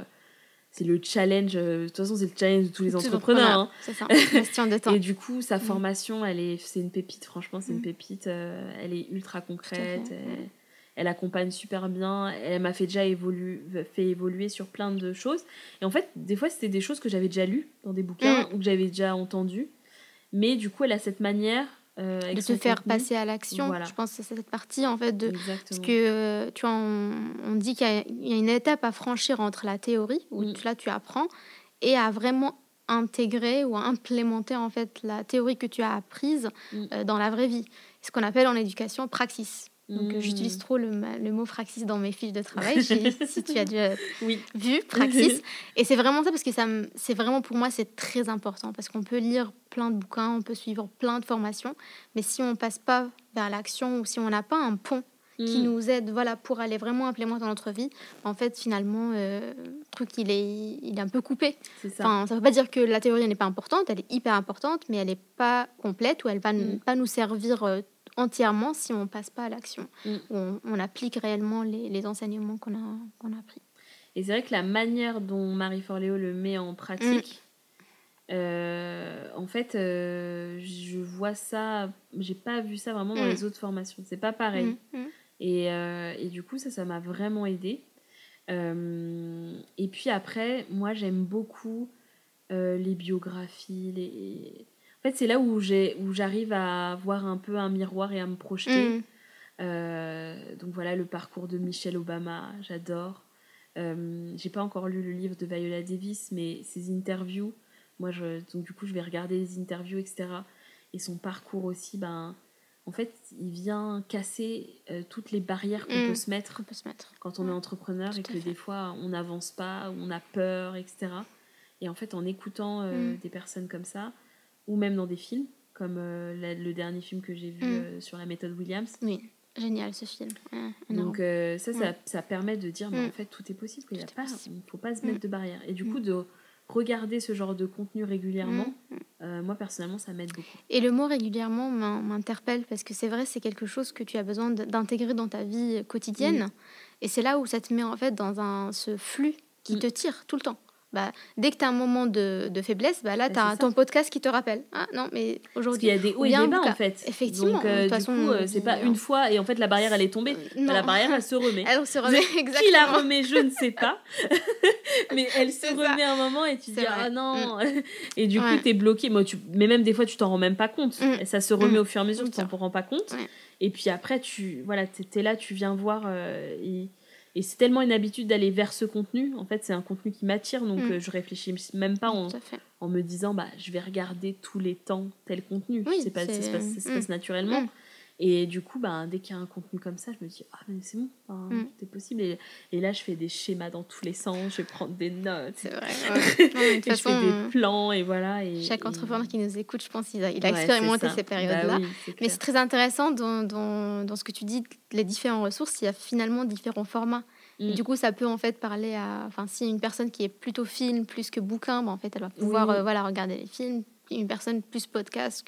c'est le challenge... de toute façon, c'est le challenge de tous les entrepreneurs. Hein. C'est ça, question de temps. Et du coup, sa formation, c'est une pépite. Franchement, c'est une pépite. Elle est ultra concrète. Elle accompagne super bien. Elle m'a fait déjà évoluer sur plein de choses. Et en fait, des fois, c'était des choses que j'avais déjà lues dans des bouquins ou que j'avais déjà entendues. Mais du coup, elle a cette manière... de se faire passer à l'action, voilà. Je pense que c'est cette partie en fait parce que tu vois, on dit qu'il y a une étape à franchir entre la théorie où là tu apprends et à vraiment intégrer ou à implémenter en fait la théorie que tu as apprise dans la vraie vie, ce qu'on appelle en éducation praxis. Donc j'utilise trop le mot praxis dans mes fiches de travail, si tu as déjà vu praxis. Et c'est vraiment ça, parce que c'est vraiment, pour moi, c'est très important, parce qu'on peut lire plein de bouquins, on peut suivre plein de formations, mais si on passe pas vers l'action ou si on n'a pas un pont qui nous aide pour aller vraiment implémenter dans notre vie, en fait finalement le truc il est un peu coupé. Ça veut pas dire que la théorie n'est pas importante, elle est hyper importante, mais elle est pas complète, ou elle va pas nous servir entièrement si on passe pas à l'action, on applique réellement les enseignements qu'on a appris. Et c'est vrai que la manière dont Marie Forléo le met en pratique, en fait, je vois ça, j'ai pas vu ça vraiment dans les autres formations, c'est pas pareil. Et du coup ça m'a vraiment aidée. Et puis après, moi j'aime beaucoup les biographies, en fait, c'est là où j'arrive à voir un peu un miroir et à me projeter. Donc voilà, le parcours de Michelle Obama, j'adore. J'ai pas encore lu le livre de Viola Davis, mais ses interviews, moi, donc du coup, je vais regarder les interviews, etc. Et son parcours aussi, en fait, il vient casser toutes les barrières qu'on peut se mettre quand on est entrepreneur, et que des fois, on n'avance pas, on a peur, etc. Et en fait, en écoutant des personnes comme ça, ou même dans des films, comme le dernier film que j'ai vu sur la méthode Williams. Oui, génial ce film. Donc ça permet de dire, en fait, tout est possible, il ne faut pas se mettre de barrières. Et du coup, de regarder ce genre de contenu régulièrement, moi personnellement, ça m'aide beaucoup. Et le mot régulièrement m'interpelle, parce que c'est vrai, c'est quelque chose que tu as besoin d'intégrer dans ta vie quotidienne. Et c'est là où ça te met en fait dans ce flux qui te tire tout le temps. Dès que tu as un moment de faiblesse, là, tu as ton podcast qui te rappelle. Ah non, mais aujourd'hui... Parce qu'il y a des hauts et des bas, en fait. Effectivement. Donc, de toute façon, du coup, c'est pas une fois, et en fait, la barrière, elle est tombée. La barrière, elle se remet. Elle se remet, exactement. Qui la remet, je ne sais pas. Mais elle se remet un moment, et tu te dis, ah non. Et du coup, tu es bloqué. Mais même des fois, tu t'en rends même pas compte. Ça se remet au fur et à mesure, tu t'en rends pas compte. Et puis après, tu es là, tu viens voir... Et c'est tellement une habitude d'aller vers ce contenu. En fait, c'est un contenu qui m'attire. Donc, je réfléchis même pas en me disant je vais regarder tous les temps tel contenu. Oui, ça se passe naturellement. Et du coup, dès qu'il y a un contenu comme ça, je me dis mais c'est bon, tout est possible. Et là, je fais des schémas dans tous les sens. Je vais prendre des notes. C'est vrai. Ouais. Ouais, et façon, je fais des plans. Et voilà. Chaque entrepreneur qui nous écoute, je pense qu'il a expérimenté ces périodes-là. Oui, mais c'est très intéressant dans ce que tu dis, les différentes ressources. Il y a finalement différents formats. Et du coup, ça peut en fait parler à... Enfin, si une personne qui est plutôt film plus que bouquin, en fait, elle va pouvoir regarder les films. Une personne plus podcast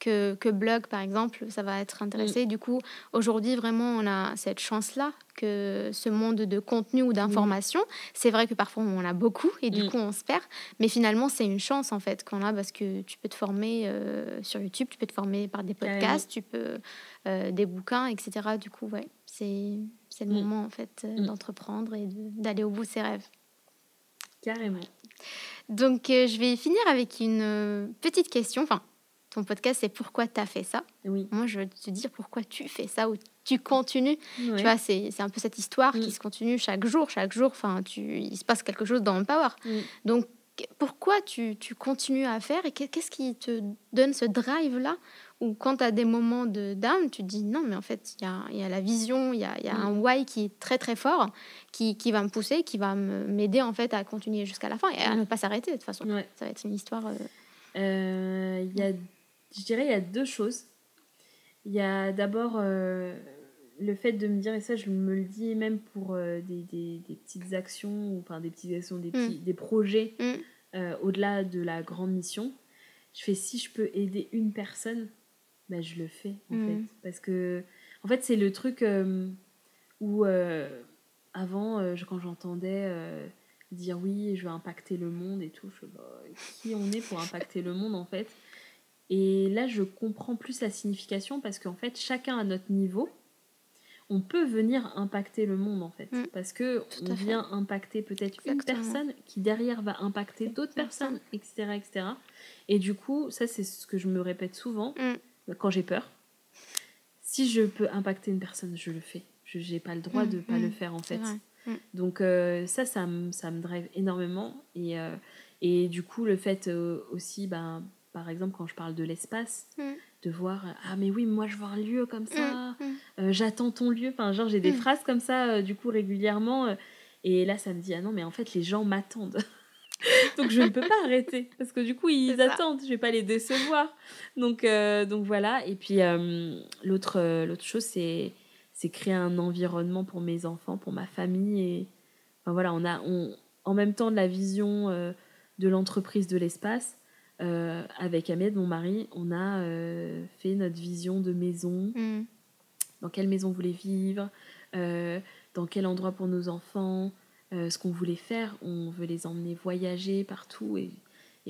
que blog, par exemple, ça va être intéressé. Du coup, aujourd'hui, vraiment, on a cette chance-là que ce monde de contenu ou d'information, c'est vrai que parfois, on en a beaucoup et du coup, on se perd. Mais finalement, c'est une chance, en fait, qu'on a parce que tu peux te former sur YouTube, tu peux te former par des podcasts, tu peux des bouquins, etc. Du coup, c'est le moment, en fait, d'entreprendre et d'aller au bout de ses rêves. Carrément. Donc, je vais finir avec une petite question. Enfin, ton podcast, c'est pourquoi tu as fait ça. Oui. Moi, je veux te dire pourquoi tu fais ça ou tu continues. Ouais. Tu vois, c'est un peu cette histoire qui se continue chaque jour. Chaque jour, il se passe quelque chose dans Empower. Oui. Donc, pourquoi tu continues à faire et qu'est-ce qui te donne ce drive-là ou quand tu as des moments de down, tu te dis non, mais en fait, il y a la vision, il y a un why qui est très, très fort, qui va me pousser, qui va m'aider en fait à continuer jusqu'à la fin et à ne pas s'arrêter de toute façon. Ouais. Ça va être une histoire... je dirais il y a deux choses. Il y a d'abord le fait de me dire, et ça je me le dis même pour des petites actions, enfin des petites actions, des projets au-delà de la grande mission. Je fais si je peux aider une personne, je le fais en fait. Parce que, en fait, c'est le truc où avant, quand j'entendais dire oui, je veux impacter le monde et tout, je me qui on est pour impacter le monde en fait. Et là, je comprends plus la signification parce qu'en fait, chacun à notre niveau, on peut venir impacter le monde en fait. Parce qu'on vient impacter peut-être une personne qui derrière va impacter d'autres personnes, etc., etc. Et du coup, ça c'est ce que je me répète souvent quand j'ai peur. Si je peux impacter une personne, je le fais. Je n'ai pas le droit de ne pas le faire en fait. Donc ça me drive énormément. Et du coup, le fait aussi... Par exemple, quand je parle de l'espace, de voir « Ah, mais oui, moi, je vois un lieu comme ça. J'attends ton lieu. » Enfin, genre, j'ai des phrases comme ça, du coup, régulièrement. Et là, ça me dit « Ah non, mais en fait, les gens m'attendent. » Donc, je ne peux pas arrêter. Parce que du coup, ils attendent. Je ne vais pas les décevoir. Donc voilà. Et puis, l'autre chose, c'est créer un environnement pour mes enfants, pour ma famille. Et, enfin, voilà, on a en même temps de la vision de l'entreprise de l'espace. Avec Ahmed, mon mari, on a fait notre vision de maison. Dans quelle maison on voulait vivre, dans quel endroit pour nos enfants, ce qu'on voulait faire. On veut les emmener voyager partout. Et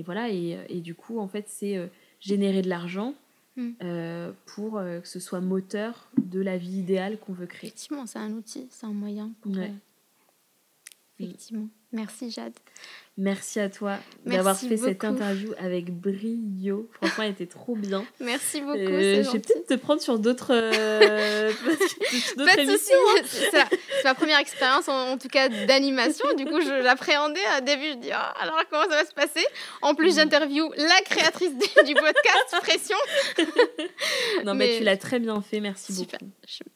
voilà. Et du coup, en fait, c'est générer de l'argent pour que ce soit moteur de la vie idéale qu'on veut créer. Effectivement, c'est un outil, c'est un moyen pour... Effectivement. Merci Jade. Merci à toi d'avoir fait cette interview avec brio. Franchement, elle était trop bien. Merci beaucoup. Je vais peut-être te prendre sur d'autres émissions. C'est ma première expérience, en tout cas, d'animation. Du coup, je l'appréhendais. Au début, je dis alors comment ça va se passer ? En plus, j'interview la créatrice du podcast, pression. Non, mais tu l'as très bien fait. Merci beaucoup.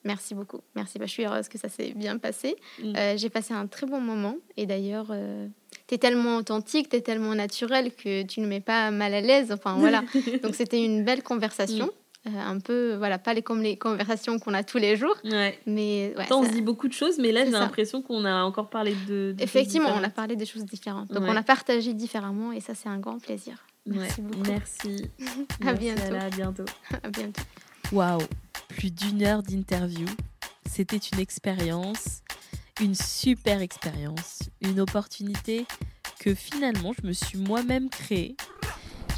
Merci beaucoup. Merci. Je suis heureuse que ça s'est bien passé. J'ai passé un très bon moment. Et d'ailleurs, t'es tellement authentique, t'es tellement naturelle que tu ne mets pas mal à l'aise. Enfin voilà. Donc c'était une belle conversation, un peu voilà, pas comme les conversations qu'on a tous les jours. Ouais. Mais ouais, on se dit beaucoup de choses, mais là j'ai l'impression qu'on a encore parlé de effectivement, on a parlé de choses différentes. Donc on a partagé différemment et ça c'est un grand plaisir. Merci beaucoup. Merci. À bientôt. À bientôt. À bientôt. Waouh, plus d'une heure d'interview. C'était une expérience. Une super expérience, une opportunité que finalement je me suis moi-même créée.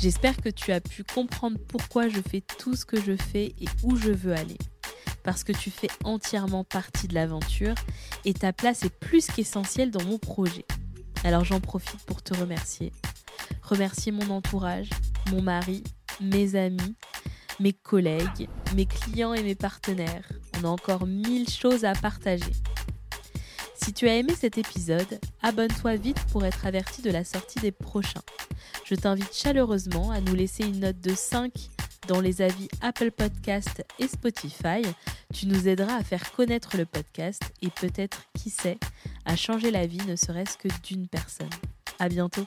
J'espère que tu as pu comprendre pourquoi je fais tout ce que je fais et où je veux aller. Parce que tu fais entièrement partie de l'aventure et ta place est plus qu'essentielle dans mon projet. Alors j'en profite pour te remercier. Remercier mon entourage, mon mari, mes amis, mes collègues, mes clients et mes partenaires. On a encore 1000 choses à partager. Si tu as aimé cet épisode, abonne-toi vite pour être averti de la sortie des prochains. Je t'invite chaleureusement à nous laisser une note de 5 dans les avis Apple Podcast et Spotify. Tu nous aideras à faire connaître le podcast et peut-être, qui sait, à changer la vie ne serait-ce que d'une personne. À bientôt.